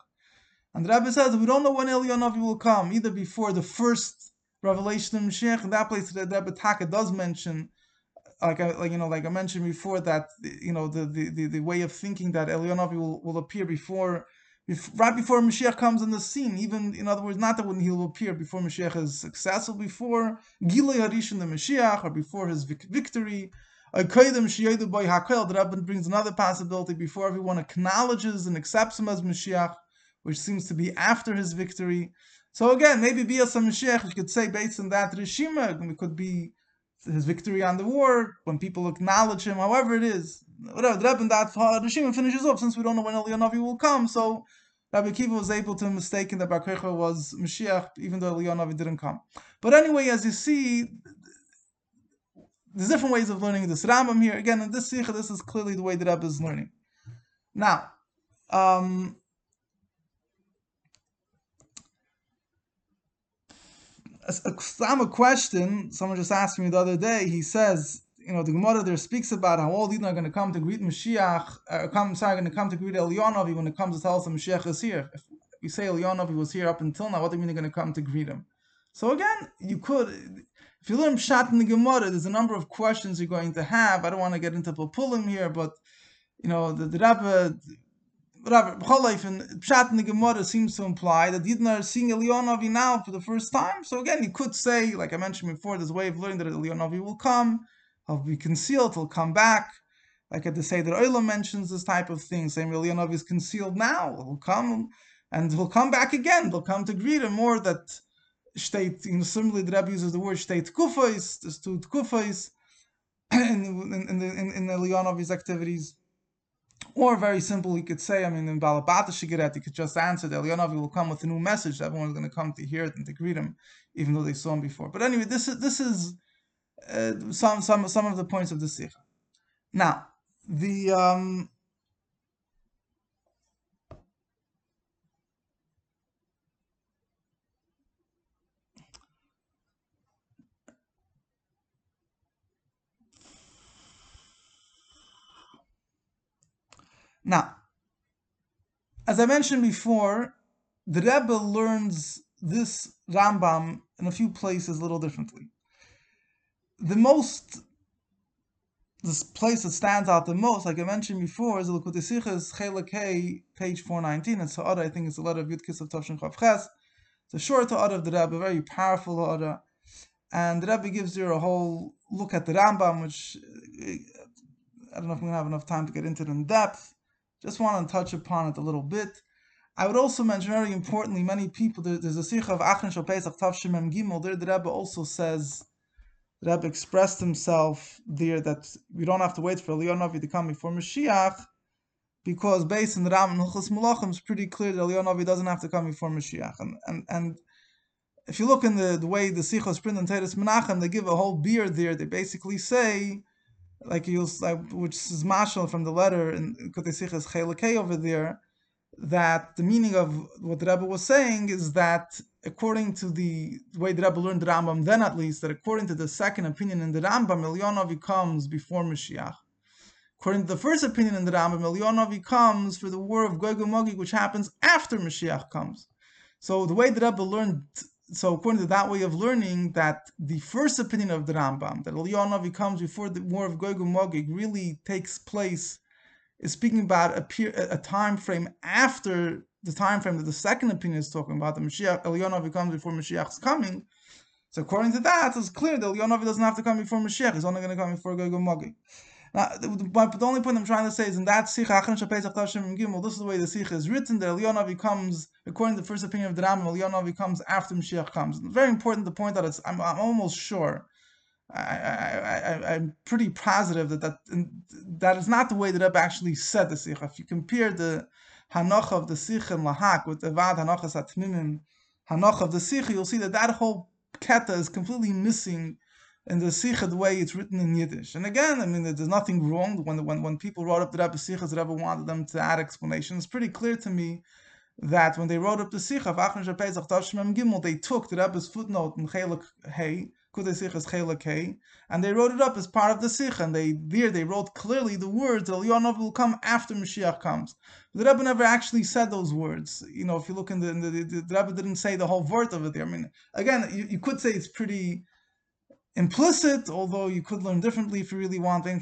And the Rebbe says we don't know when Elionavi will come, either before the first revelation of Mashiach. In that place, the Rebbe Taka does mention, like I, like you know, like I mentioned before, that you know the the, the, the way of thinking that Elionavi will, will appear before, before, right before Mashiach comes on the scene. Even, in other words, not that when he will appear before Mashiach is successful, before Gilui Harishon the Mashiach, or before his victory. The Rebbe brings another possibility, before everyone acknowledges and accepts him as Mashiach, which seems to be after his victory. So again, maybe Bias HaMashiach, you could say, based on that Rishima, it could be his victory on the war, when people acknowledge him, however it is. Whatever, the Rebbe and that Rishima finishes up, since we don't know when Elionavi will come, so Rabbi Akiva was able to mistake that Bar Kochba was Mashiach, even though Elionavi didn't come. But anyway, as you see, there's different ways of learning this Rambam here. Again, in this Sikha, this is clearly the way the Rebbe is learning. Now, um, I'm a question, someone just asked me the other day, he says, you know, the Gemara there speaks about how all the Yidden are going to come to greet Mashiach, uh, come, sorry, going to come to greet Elionavi when it comes to tell us that Mashiach is here. If we say Elionavi was here up until now, what do you mean they're going to come to greet him? So again, you could, if you learn Pshat in the Gemara, there's a number of questions you're going to have. I don't want to get into Papulim here, but, you know, the, the Rebbe, Rabbi B'cholayf and Pshat in the Gemara seems to imply that Yidden are seeing Elionavi now for the first time. So again, you could say, like I mentioned before, there's a way of learning that Elionavi will come, he'll be concealed, he'll come back. Like at the Seder Olam mentions this type of thing, saying Elionavi is concealed now, he'll come, and he'll come back again, they'll come to greet him, or that state, you know, similarly the Rebbe uses the word state Tkufos, there's two Tkufos in, in, in, in Elionavi's activities. Or very simple, you could say, I mean, in Balabata Shigaret, you could just answer that Elionavi will come with a new message, that everyone's going to come to hear it and to greet him, even though they saw him before. But anyway, this is this is uh, some some some of the points of the Sikha. Now the um, Now, as I mentioned before, the Rebbe learns this Rambam in a few places a little differently. The most, this place that stands out the most, like I mentioned before, is the Likutei Sichos, Chelek Hey, page four nineteen. It's Ha'ara, I think it's the letter of Yud Kislev Tov Shin Chav Ches. It's a short Ha'ara of the Rebbe, very powerful Ha'ara. And the Rebbe gives you a whole look at the Rambam, which I don't know if I'm going to have enough time to get into it in depth. Just want to touch upon it a little bit. I would also mention, very importantly, many people, there, there's a Sikha of Achron Shel Pesach, Tav Shin Mem Gimel. There the Rebbe also says, the Rebbe expressed himself there that we don't have to wait for Eliyahu Novi to come before Mashiach, because based on the Rambam and Hilchos Melachim, it's pretty clear that Eliyahu Novi doesn't have to come before Mashiach. And and, and if you look in the, the way the Sikha is printed in Teiras Menachem, they give a whole beer there. They basically say, like you'll, like, which is mashal from the letter in Likutei Sichos Chelek Hey over there, that the meaning of what the Rebbe was saying is that according to the way the Rebbe learned the Rambam, then at least, that according to the second opinion in the Rambam, Eliyahu Novi comes before Mashiach. According to the first opinion in the Rambam, Eliyahu Novi comes for the war of Gog and Magog, which happens after Mashiach comes. So the way the Rebbe learned. So according to that way of learning, that the first opinion of the Rambam, that Eliyahu Novi comes before the war of Gog and Magog, really takes place, is speaking about a, peer, a time frame after the time frame that the second opinion is talking about, the Mashiach, Eliyahu Novi comes before Mashiach's coming. So according to that, it's clear that Eliyahu Novi doesn't have to come before Mashiach, he's only going to come before Gog and Magog. Now, the, the, the only point I'm trying to say is in that Sikha, Achron Shel Pesach Tav Shin Mem Gimel, this is the way the Sikha is written, that Eliyahu Novi comes, according to the first opinion of the Rambam, Eliyahu Novi comes after Mashiach comes. It's very important to point out, it's, I'm, I'm almost sure, I, I, I, I'm pretty positive that that, that is not the way the Rebbe actually said the Sikha. If you compare the Hanocha of the Sikha in Lahak with the Vad Hanocha Satmimim, Hanocha of the Sikha, you'll see that that whole Keta is completely missing in the Sikha, the way it's written in Yiddish. And again, I mean, there's nothing wrong. When when, when people wrote up the Rebbe's Sichas, the Rebbe wanted them to add explanations. It's pretty clear to me that when they wrote up the Sikha of Achron Shel Pesach Tav Shin Mem Gimel, they took the Rebbe's footnote in Chelek Hey, Likutei Sichos Chelek Hey, and they wrote it up as part of the Sikha. And they there they wrote clearly the words that Eliyahu Novi will come after Mashiach comes. But the Rebbe never actually said those words. You know, if you look in the, in the, the, the Rebbe didn't say the whole word of it there. I mean, again, you, you could say it's pretty implicit, although you could learn differently if you really want. I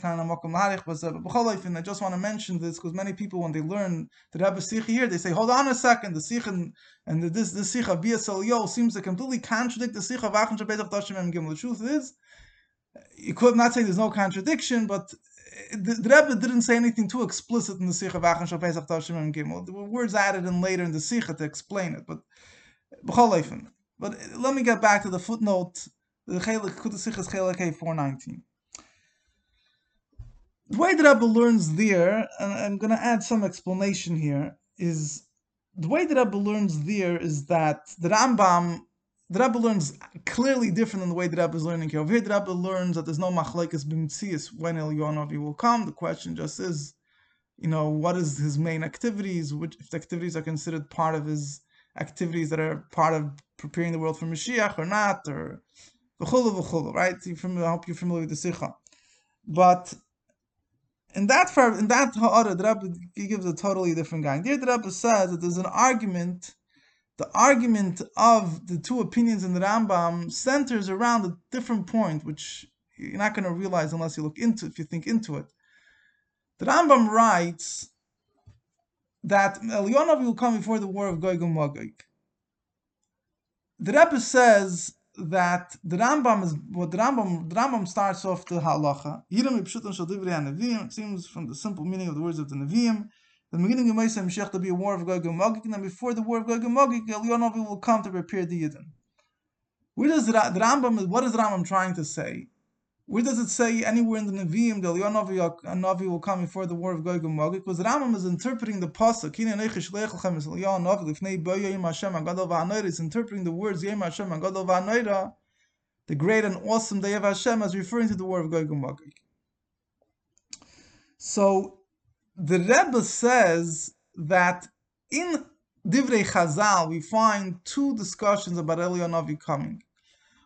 just want to mention this because many people, when they learn the Rebbe Sikha here, they say, hold on a second, the Sikha and, and the, this, this Sikha B S L E O seems to completely contradict the Sikha of Achron Shel Pesach Tav Shin Mem Gimel. The truth is, you could not say there's no contradiction, but the, the Rebbe didn't say anything too explicit in the Sikha of Achron Shel Pesach Tav Shin Mem Gimel. There were words added in later in the Sikha to explain it, but but let me get back to the footnote. The Likutei Sichos Chelek Hey four nineteen. The way the Rebbe learns there, and I'm going to add some explanation here, is the way the Rebbe learns there is that the Rambam, the Rebbe learns clearly different than the way the Rebbe is learning here. Over here, the Rebbe learns that there's no machlokes b'mitzius when Eliyahu Novi will come. The question just is, you know, what is his main activities? Which, if the activities are considered part of his activities that are part of preparing the world for Mashiach or not, or V'chulu v'chulu, right? You're familiar, I hope you're familiar with the Sikha. But in that in that Ha'ara, the Rebbe gives a totally different guy. There the Rebbe says that there's an argument, the argument of the two opinions in the Rambam centers around a different point, which you're not going to realize unless you look into it, if you think into it. The Rambam writes that Eliyahu Novi will come before the war of Gog and Magog. The Rebbe says that the Rambam is what the Rambam the Rambam starts off the halacha. Yiram Yipshutan Shel Divrei HaNeviim, it seems from the simple meaning of the words of the Neviim, the beginning of Moshe Mashiach to be a war of Gog and Magog, and then before the war of Gog and Magog, Eliyahu Novi will come to prepare the Yidden. Where does the, the Rambam? What is the Rambam trying to say? Where does it say anywhere in the Neviim that Eliyahu Novi will come before the war of Gog and Magog? Because the Rambam is interpreting the pasuk. Is interpreting the words Yem Hashem Agadol Va'Anoira the great and awesome day of Hashem as referring to the war of Gog and Magog. So the Rebbe says that in Divrei Chazal we find two discussions about Eliyahu Hanavi coming.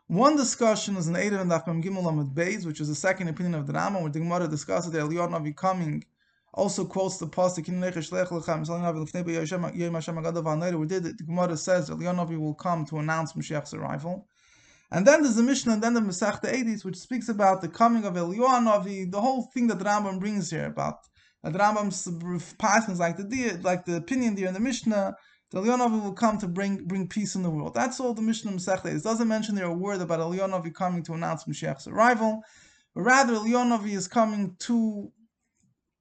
One discussion is in Eidav and Daf Mem Gimel Amud Beis, which is the second opinion of the Rambam, where the Gemara discusses that Eliyahu Hanavi coming also quotes the pasuk in Nechesh Lech Lechem Yom, where the Gemara says that Eliyahu Hanavi will come to announce Mashiach's arrival. And then there's the Mishnah and then the Masechta Eidos, which speaks about the coming of Eliyahu Hanavi, the whole thing that the Rambam brings here about that the Rambam's passions like the like the opinion there in the Mishnah, that Eliyahu Hanavi will come to bring bring peace in the world. That's all the Mishnah and Masechta Eidos. It doesn't mention there a word about Eliyahu Hanavi coming to announce Mashiach's arrival, but rather Eliyahu Hanavi is coming to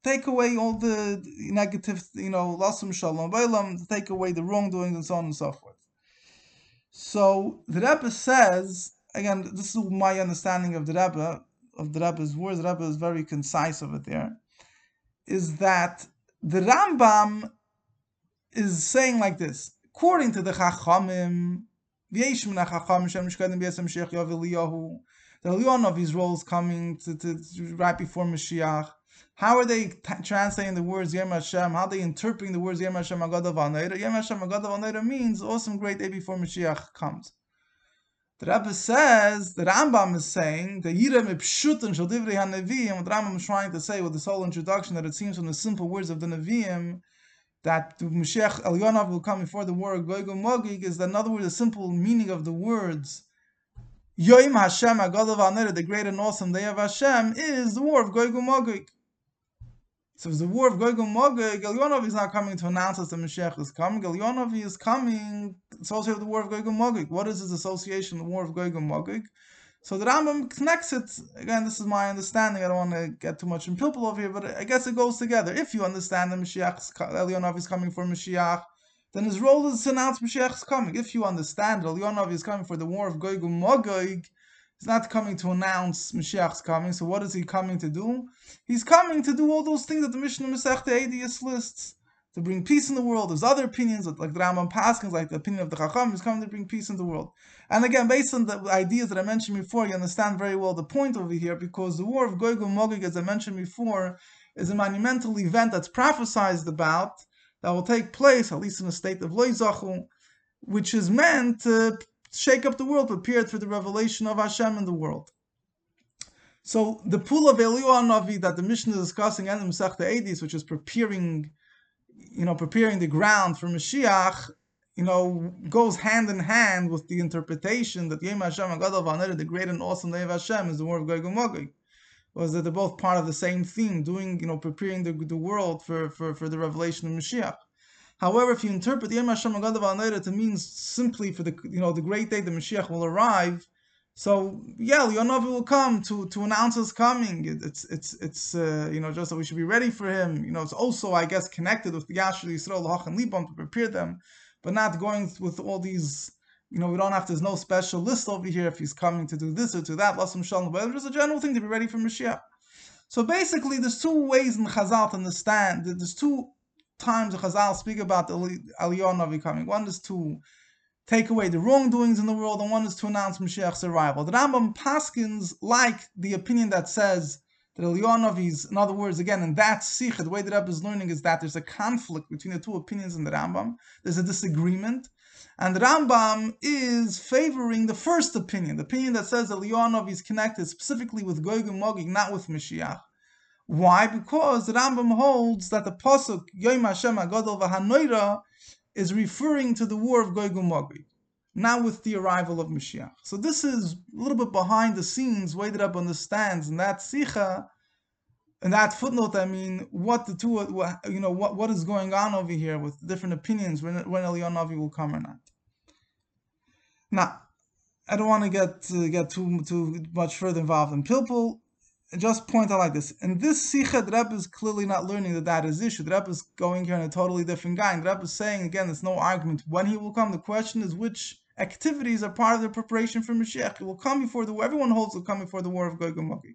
take away all the negative, you know, lasum shalom b'olam, to take away the wrongdoings and so on and so forth. So the Rebbe says, again, this is my understanding of the Rebbe, of the Rebbe's words. The Rebbe is very concise over there, is that the Rambam is saying like this: according to the Chachamim, v'yesh min ha'chachamim shehem mishkadim b'yesem Mashiach Yov Eliyahu, the Eliyahu Hanavi's role is coming to, to, to right before Mashiach. How are they t- translating the words Yem Hashem? How are they interpreting the words Yem Hashem Agadav Al-Neira? Yem Hashem Agadav Al-Neira means awesome great day before Mashiach comes. The Rebbe says, the Rambam is saying, the Yireh Mepshutin Shel Divrei HaNeviim, what the Rambam is trying to say with this whole introduction, that it seems from the simple words of the Neviim that the Mashiach Eliyahu Hanavi will come before the war of Gog and Magog, is that in other words, the simple meaning of the words Yom Hashem Agadav Al-Neira, the great and awesome day of Hashem, is the war of Gog and Magog. So if the war of Gog and Magog, Eliyahu Hanavi is not coming to announce us that Mashiach is coming. Eliyahu Hanavi is coming associated with the war of Gog and Magog. What is his association with the war of Gog and Magog? So the Rambam connects it. Again, this is my understanding. I don't want to get too much in pilpul over here, but I guess it goes together. If you understand that Mashiach, Eliyahu Hanavi is coming for Mashiach, then his role is to announce Mashiach is coming. If you understand that Eliyahu Hanavi is coming for the war of Gog and Magog, he's not coming to announce Mashiach's coming. So what is he coming to do? He's coming to do all those things that the Mishnah Masechta Eidos lists, to bring peace in the world. There's other opinions, like the Rambam Paskins, like the opinion of the Chacham, he's coming to bring peace in the world. And again, based on the ideas that I mentioned before, you understand very well the point over here, because the war of Gog and Magog, as I mentioned before, is a monumental event that's prophesied about, that will take place, at least in the state of Lo Zachu, which is meant to shake up the world, prepared for the revelation of Hashem in the world. So the pool of Eliyahu Hanavi that the Mishnah is discussing and the Masechta Eidos, which is preparing, you know, preparing the ground for Mashiach, you know, goes hand in hand with the interpretation that Yom Hashem Agadav Al-Neira, the great and awesome day of Hashem, is the war of Gog and Magog. Was that they're both part of the same theme, doing, you know, preparing the, the world for, for, for the revelation of Mashiach. However, if you interpret Yom Hashem Agadav Al-Neira to mean simply for the, you know, the great day the Mashiach will arrive, so yeah, Eliyahu Hanavi will come to to announce his coming. It, it's it's it's uh, you know, just that we should be ready for him. You know, it's also, I guess, connected with the Yashar Yisrael Hachan Libam to prepare them, but not going with all these. You know, we don't have to, there's no special list over here if he's coming to do this or to that. Lasum Shalom, but just a general thing to be ready for Mashiach. So basically, there's two ways in Chazal to understand. There's two times the Chazal speak about Eliyahu Hanavi coming. One is to take away the wrongdoings in the world, and one is to announce Mashiach's arrival. The Rambam Paskins like the opinion that says that Eliyahu Hanavi's, in other words, again, in that sikha, the way the Rebbe is learning is that there's a conflict between the two opinions in the Rambam. There's a disagreement, and the Rambam is favoring the first opinion, the opinion that says that Eliyahu Hanavi is connected specifically with Gog and Magog, not with Mashiach. Why? Because the Rambam holds that the pasuk Yom Hashem Agadol V'Hanoira is referring to the war of Gog and Magog, not with the arrival of Mashiach. So this is a little bit behind the scenes way the Rebbe understands, and that sicha, and that footnote, I mean, what the two, what, you know, what what is going on over here with different opinions when when Eliyahu Hanavi will come or not. Now, I don't want to get uh, get too too much further involved in pilpul. Just point out like this. In this sikha, the Rebbe is clearly not learning that that is the issue. The Rebbe is going here in a totally different guy. And the Rebbe is saying, again, there's no argument when he will come. The question is which activities are part of the preparation for Mashiach. It will come before the war. Everyone holds it will come before the war of Gog and Magog.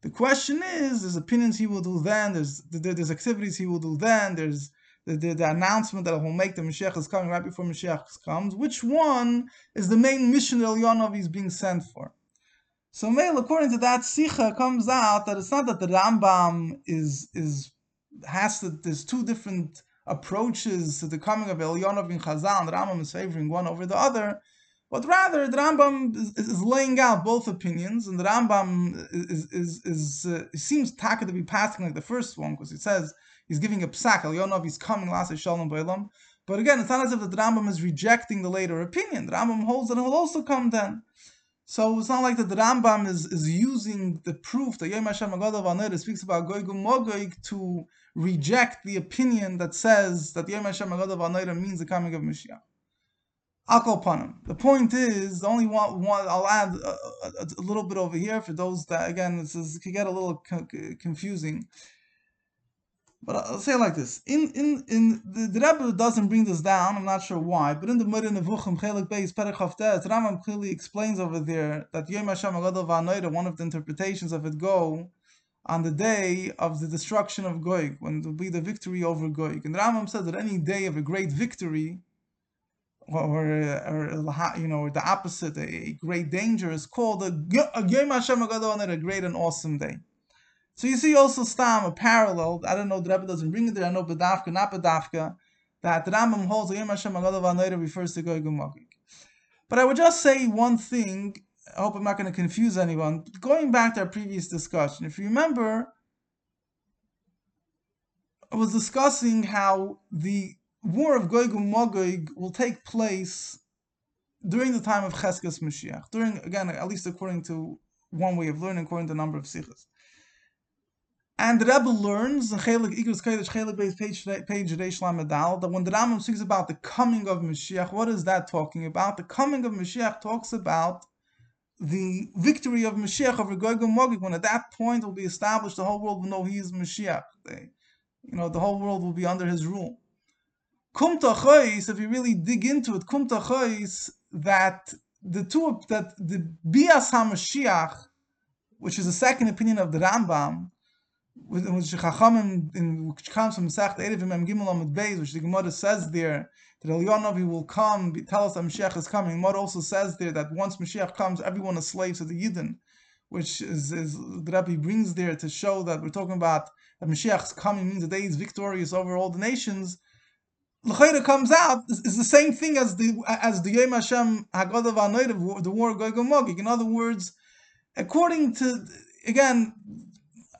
The question is, there's opinions he will do then, there's there's activities he will do then, there's the, the, the announcement that he'll make that Mashiach is coming right before Mashiach comes. Which one is the main mission that Eliyahu Hanavi is being sent for? So Mele, according to that Sikha, comes out that it's not that the Rambam is is has to, there's two different approaches to the coming of Elionov in Chazal, and the Rambam is favoring one over the other, but rather the Rambam is, is laying out both opinions, and the Rambam is is is uh, it seems Taka to be passing like the first one, because he says he's giving a psak Elionov is coming last Shalom Bailam. But again, it's not as if the Rambam is rejecting the later opinion. The Rambam holds that he'll also come then. So it's not like that the Rambam is, is using the proof that Yom HaShem HaGadol V'Aneder speaks about Goyg U'Mogoyg to reject the opinion that says that Yom HaShem HaGadol V'Aneder means the coming of Mashiach. I'll call upon him. The point is, only one, one I'll add a, a, a little bit over here for those that, again, this is, it can get a little confusing. But I'll say it like this. In in in the, the Rebbe doesn't bring this down, I'm not sure why, but in the Murei Nevuchim Chelik Beis Perek Chavtes, Rambam clearly explains over there that Yom HaShem HaGadol V'Aneder, one of the interpretations of it, go on the day of the destruction of Goyg, when it will be the victory over Goyg. And Rambam said that any day of a great victory, or, or, or you know, or the opposite, a great danger, is called a, a Yom HaShem HaGadol V'Aneder, a great and awesome day. So you see also Stam, a parallel, I don't know, the Rebbe doesn't bring it there, I know Badafka, not Badafka, that the Rambam holds that Yom HaShem HaGadol V'Aneder refers to Goyg U'Mogig. But I would just say one thing, I hope I'm not going to confuse anyone, going back to our previous discussion, if you remember, I was discussing how the war of Goyg U'Mogig will take place during the time of Cheskes Mashiach, during, again, at least according to one way of learning, according to the number of Sichas. And the Rebbe learns in Chelik Igrus Kodesh Chelik Beis Page Reish Lamed Aleph that when the Rambam speaks about the coming of Mashiach, what is that talking about? The coming of Mashiach talks about the victory of Mashiach over Goyg U'Mogig, when at that point it will be established, the whole world will know he is Mashiach. They, you know, the whole world will be under his rule. Kum Tachos, if you really dig into it, Kum Tachos, that the two that the Bias HaMashiach, which is the second opinion of the Rambam, which comes from Masechet Eruvin Mem Gimel Amud Beis, which the Gemara says there that Elyonavi will come, tell us that Mashiach is coming. Gemara also says there that once Mashiach comes, everyone is slaves to the Yidden, which is, is the Rebbe brings there to show that we're talking about that Mashiach's coming means the day is victorious over all the nations. L'chayra comes out is, is the same thing as the as the Yom HaShem HaGadol V'Aneder, the war of Goyg U'Mogig. In other words, according to again.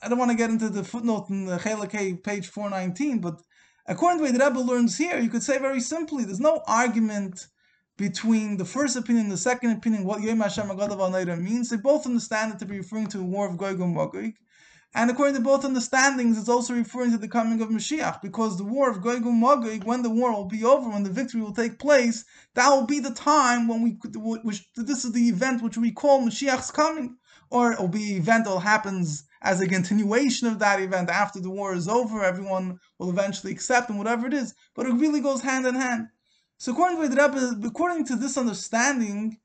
I don't want to get into the footnote in the Chelik page four nineteen, but according to what the Rebbe learns here, you could say very simply, there's no argument between the first opinion and the second opinion, what Yom HaShem HaGadol V'Aneder means. They both understand it to be referring to the war of Goyg U'Mogig, and according to both understandings, it's also referring to the coming of Mashiach, because the war of Goyg U'Mogig, when the war will be over, when the victory will take place, that will be the time when we, which this is the event which we call Mashiach's coming, or it will be an event that happens as a continuation of that event. After the war is over, everyone will eventually accept and whatever it is. But it really goes hand in hand. So according to the Rebbe, according to this understanding,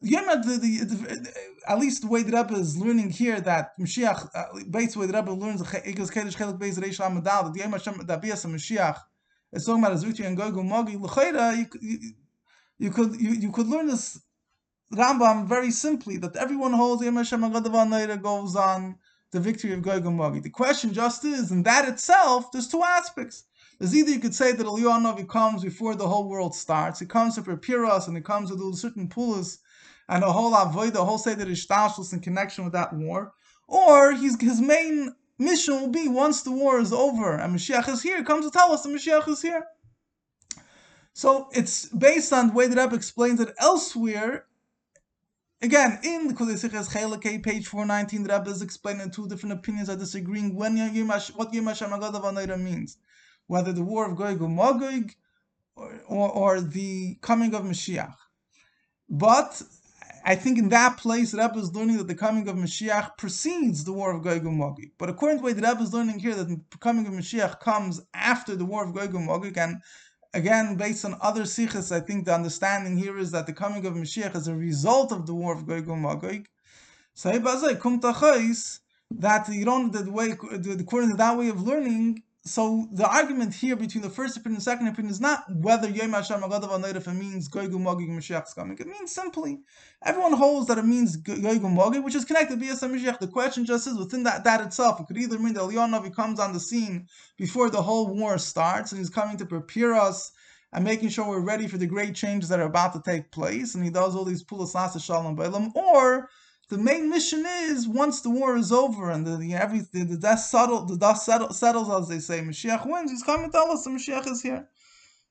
Yom the, the, the at least the way the Rebbe is learning here that Mashiach, uh, based the way the Rebbe learns that Yom HaShem that Bias HaMashiach is talking about his victory and Goyg U'Mogig. You, you could you, you could learn this Rambam very simply, that everyone holds Yom HaShem HaGadol V'Aneder goes on the victory of Goyg U'Mogig. The question just is, in that itself, there's two aspects. There's either you could say that Elyon Novi comes before the whole world starts, it comes to prepare us, and it comes to do certain pulas, and a whole avoid, the whole seder ishtashlos in connection with that war, or his, his main mission will be, once the war is over, and Mashiach is here, comes to tell us the Mashiach is here. So it's based on the way the Rebbe explains it elsewhere. Again, in the Kodei Sichos Chelik page four nineteen, the Rebbe is explaining two different opinions are disagreeing when Yom Hash, what Yom HaShem HaGadol V'Aneder means, whether the war of Goyg U'Mogig or, or, or the coming of Mashiach. But I think in that place, the Rebbe is learning that the coming of Mashiach precedes the war of Goyg U'Mogig. But according to the way the Rebbe is learning here, that the coming of Mashiach comes after the war of Goyg U'Mogig, and again, based on other sichas, I think the understanding here is that the coming of Mashiach is a result of the war of Goyg U'Mogig. So, that you don't, that way, according to that way of learning, So the argument here between the first opinion and the second opinion is not whether Yom HaShem Agadav HaNeirif means Goygu Mogi Mashiach is coming. It means simply, everyone holds that it means Goygu Mogi, which is connected to B S HaMashiach. The question just is within that, that itself, it could either mean that Elyon Novi comes on the scene before the whole war starts and he's coming to prepare us and making sure we're ready for the great changes that are about to take place, and he does all these Pulas Nasa Shalom Bailam, or the main mission is, once the war is over and the, the, every, the, the dust, settle, the dust settle, settles, as they say, Mashiach wins, he's coming to tell us the Mashiach is here.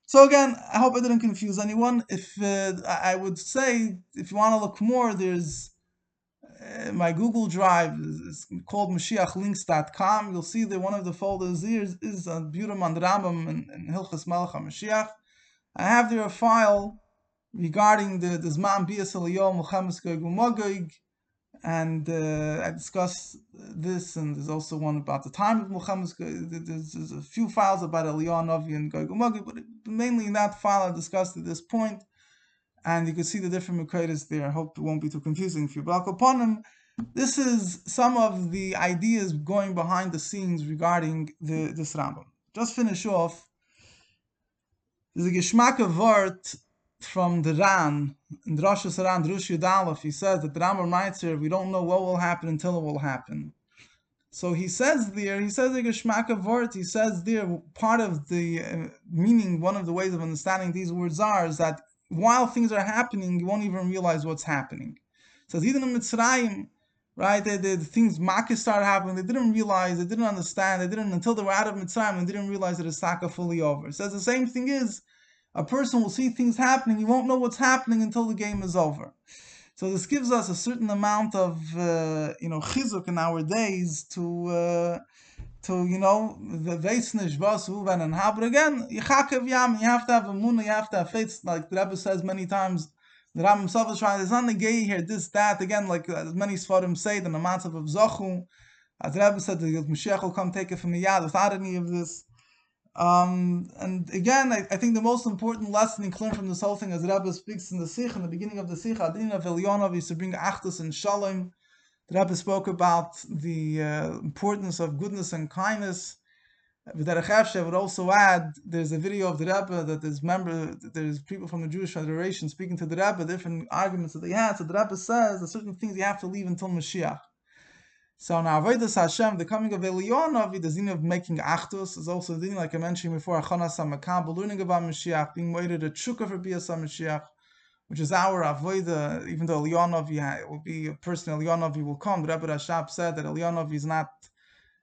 So again, I hope I didn't confuse anyone. If uh, I would say, if you want to look more, there's uh, my Google Drive, it's called Mashiach Links dot com. You'll see that one of the folders here is, is a Biurim on the Rambam and, and Hilchas Melech HaMashiach. I have there a file regarding the Zman Bias Eliyom, Milchemes Gog Magog, and uh, I discussed this, and there's also one about the time of Milchemes. There's, there's a few files about Elyon Novi and Gog Magog, but mainly in that file I discussed at this point, and you can see the different Makredas there. I hope it won't be too confusing for you. But upon them, this is some of the ideas going behind the scenes regarding the, this Rambam. Just finish off, there's a Geschmack of Wort from the Ran, in Rosh Hashanah, Rosh Yudalef. He says that the Rambam writes here, we don't know what will happen until it will happen. So he says there, he says the Geschmack of Wort, he says there, part of the uh, meaning, one of the ways of understanding these words are, is that while things are happening, you won't even realize what's happening. So even in Mitzrayim, right, they, they, the things, Makis started happening, they didn't realize, they didn't understand, they didn't, until they were out of Mitzrayim, they didn't realize that it's Saka fully over. It says the same thing is, a person will see things happening, he won't know what's happening until the game is over. So this gives us a certain amount of, uh, you know, chizuk in our days to, uh, to you know, the veisnish vas uven and ha. But again, yichakev yam, you have to have emunah, you have to have faith. Like the Rebbe says many times, the Rambam himself is trying. There's not negei here, this, that. Again, like as many Sfarim say, the matzav of zochu, as the Rebbe said, the Mashiach will come take it from the yad without any of this. Um, and again, I, I think the most important lesson you learn from this whole thing, as the Rebbe speaks in the Sikh, in the beginning of the Sikh, Adin of Elyon is to bring Achdus and Shalom. The Rebbe spoke about the uh, importance of goodness and kindness. I would also add, there's a video of the Rebbe that there's member, there's people from the Jewish Federation speaking to the Rebbe, different arguments that they had. So the Rebbe says that certain things you have to leave until Mashiach. So now, Avodas Hashem, the coming of Elyon Novi, the zin of making Achdus, is also the zin, like I mentioned before, Achanas HaMakabel, learning about Mashiach, being moeded a Tshukah for Bias HaMashiach, which is our Avodah, even though Elyon Novi will be a person, Elyon Novi will come. The Rebbe Rashab said that Elyon Novi is not,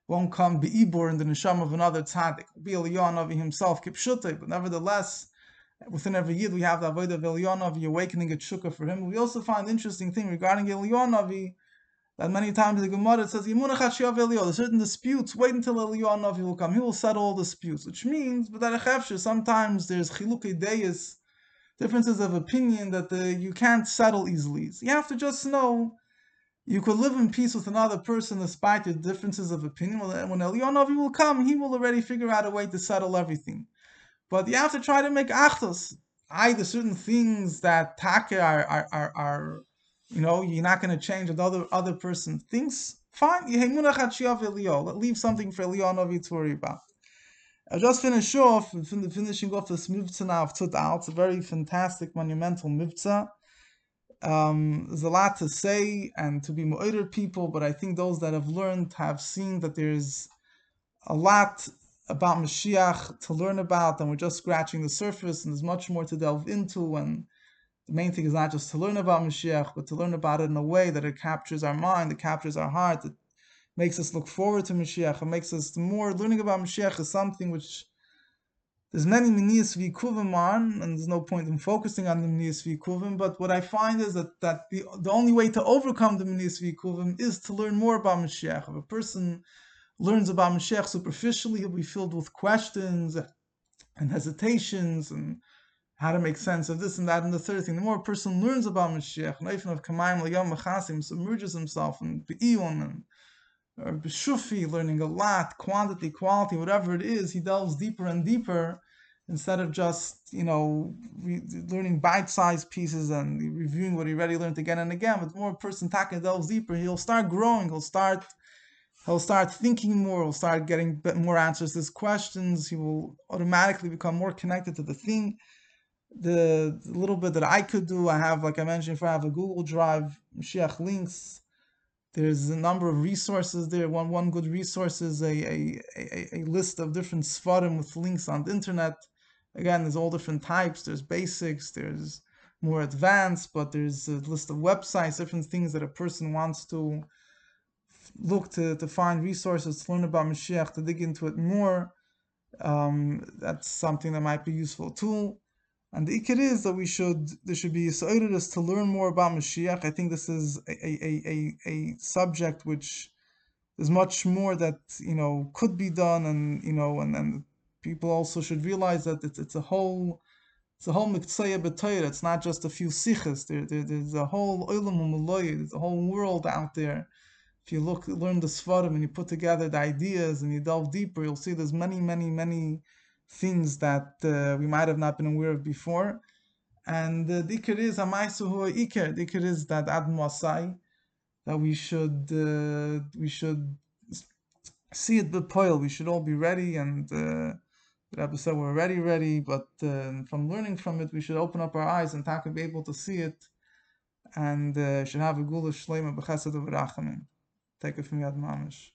won't come Be'ibor in the Nisham of another Tzaddik. It will be Elyon Novi himself, Kipshutei, but nevertheless, within every year we have the Avodah of Elyon Novi, awakening a Tshukah for him. We also find an interesting thing regarding Elyon Novi, that many times the Gemara says, there's certain disputes, wait until Elyon Novi will come, he will settle all disputes, which means, but that sometimes there's Chilukei Deis, differences of opinion that the, you can't settle easily. So you have to just know, you could live in peace with another person despite your differences of opinion, and when Elyon Novi will come, he will already figure out a way to settle everything. But you have to try to make Achdus, either certain things that Take are, are, are, are you know, you're not going to change what the other, other person thinks. Fine, leave something for Elyon Novi to worry about. I'll just finish off, finishing off this Mivtza now of Tzut'al. It's a very fantastic, monumental Mivtza. Um, there's a lot to say and to be moeder people, but I think those that have learned have seen that there's a lot about Mashiach to learn about, and we're just scratching the surface, and there's much more to delve into, and the main thing is not just to learn about Mashiach, but to learn about it in a way that it captures our mind, it captures our heart, that makes us look forward to Mashiach, it makes us more, learning about Mashiach is something which, there's many Minias V'Yikuvim on, and there's no point in focusing on the Minias V'Yikuvim, but what I find is that, that the, the only way to overcome the Minias V'Yikuvim is to learn more about Mashiach. If a person learns about Mashiach superficially, he'll be filled with questions and hesitations and how to make sense of this and that. And the third thing, the more a person learns about Mashiach, Naifin of Kamayim L'Yom Mechasim, submerges himself in Be'iyun, or B'Shufi, learning a lot, quantity, quality, whatever it is, he delves deeper and deeper, instead of just, you know, re- learning bite-sized pieces and reviewing what he already learned again and again. But the more a person taka delves deeper, he'll start growing, he'll start he'll start thinking more, he'll start getting more answers to his questions, he will automatically become more connected to the thing. The, the little bit that I could do, I have, like I mentioned, if I have a Google Drive, Mashiach links, there's a number of resources there. One, one good resource is a, a, a, a list of different Sfarim with links on the internet. Again, there's all different types, there's basics, there's more advanced, but there's a list of websites, different things that a person wants to look to, to find resources, to learn about Mashiach, to dig into it more. Um, that's something that might be a useful tool. And the ikir is that we should, there should be sa'idus to learn more about Mashiach. I think this is a, a, a, a subject which there's much more that, you know, could be done, and, you know, and, and people also should realize that it's, it's a whole, it's a whole miktseya b'Torah. It's not just a few sichas. There, there, there's a whole olam ha'maloyed, there's a whole world out there. If you look, learn the Sfarim and you put together the ideas and you delve deeper, you'll see there's many, many, many things that uh, we might have not been aware of before. And uh, the ikar is Hamaisu Hu Ikar. The ikar is that ad muasai, that we should uh, we should see it b'poil. We should all be ready. And uh, the Rebbe said we're already ready, but uh, from learning from it, we should open up our eyes and taka be able to see it, and uh, should have a gula shleima b'chesed u'v'rachamim. Take it from Yad Mamish.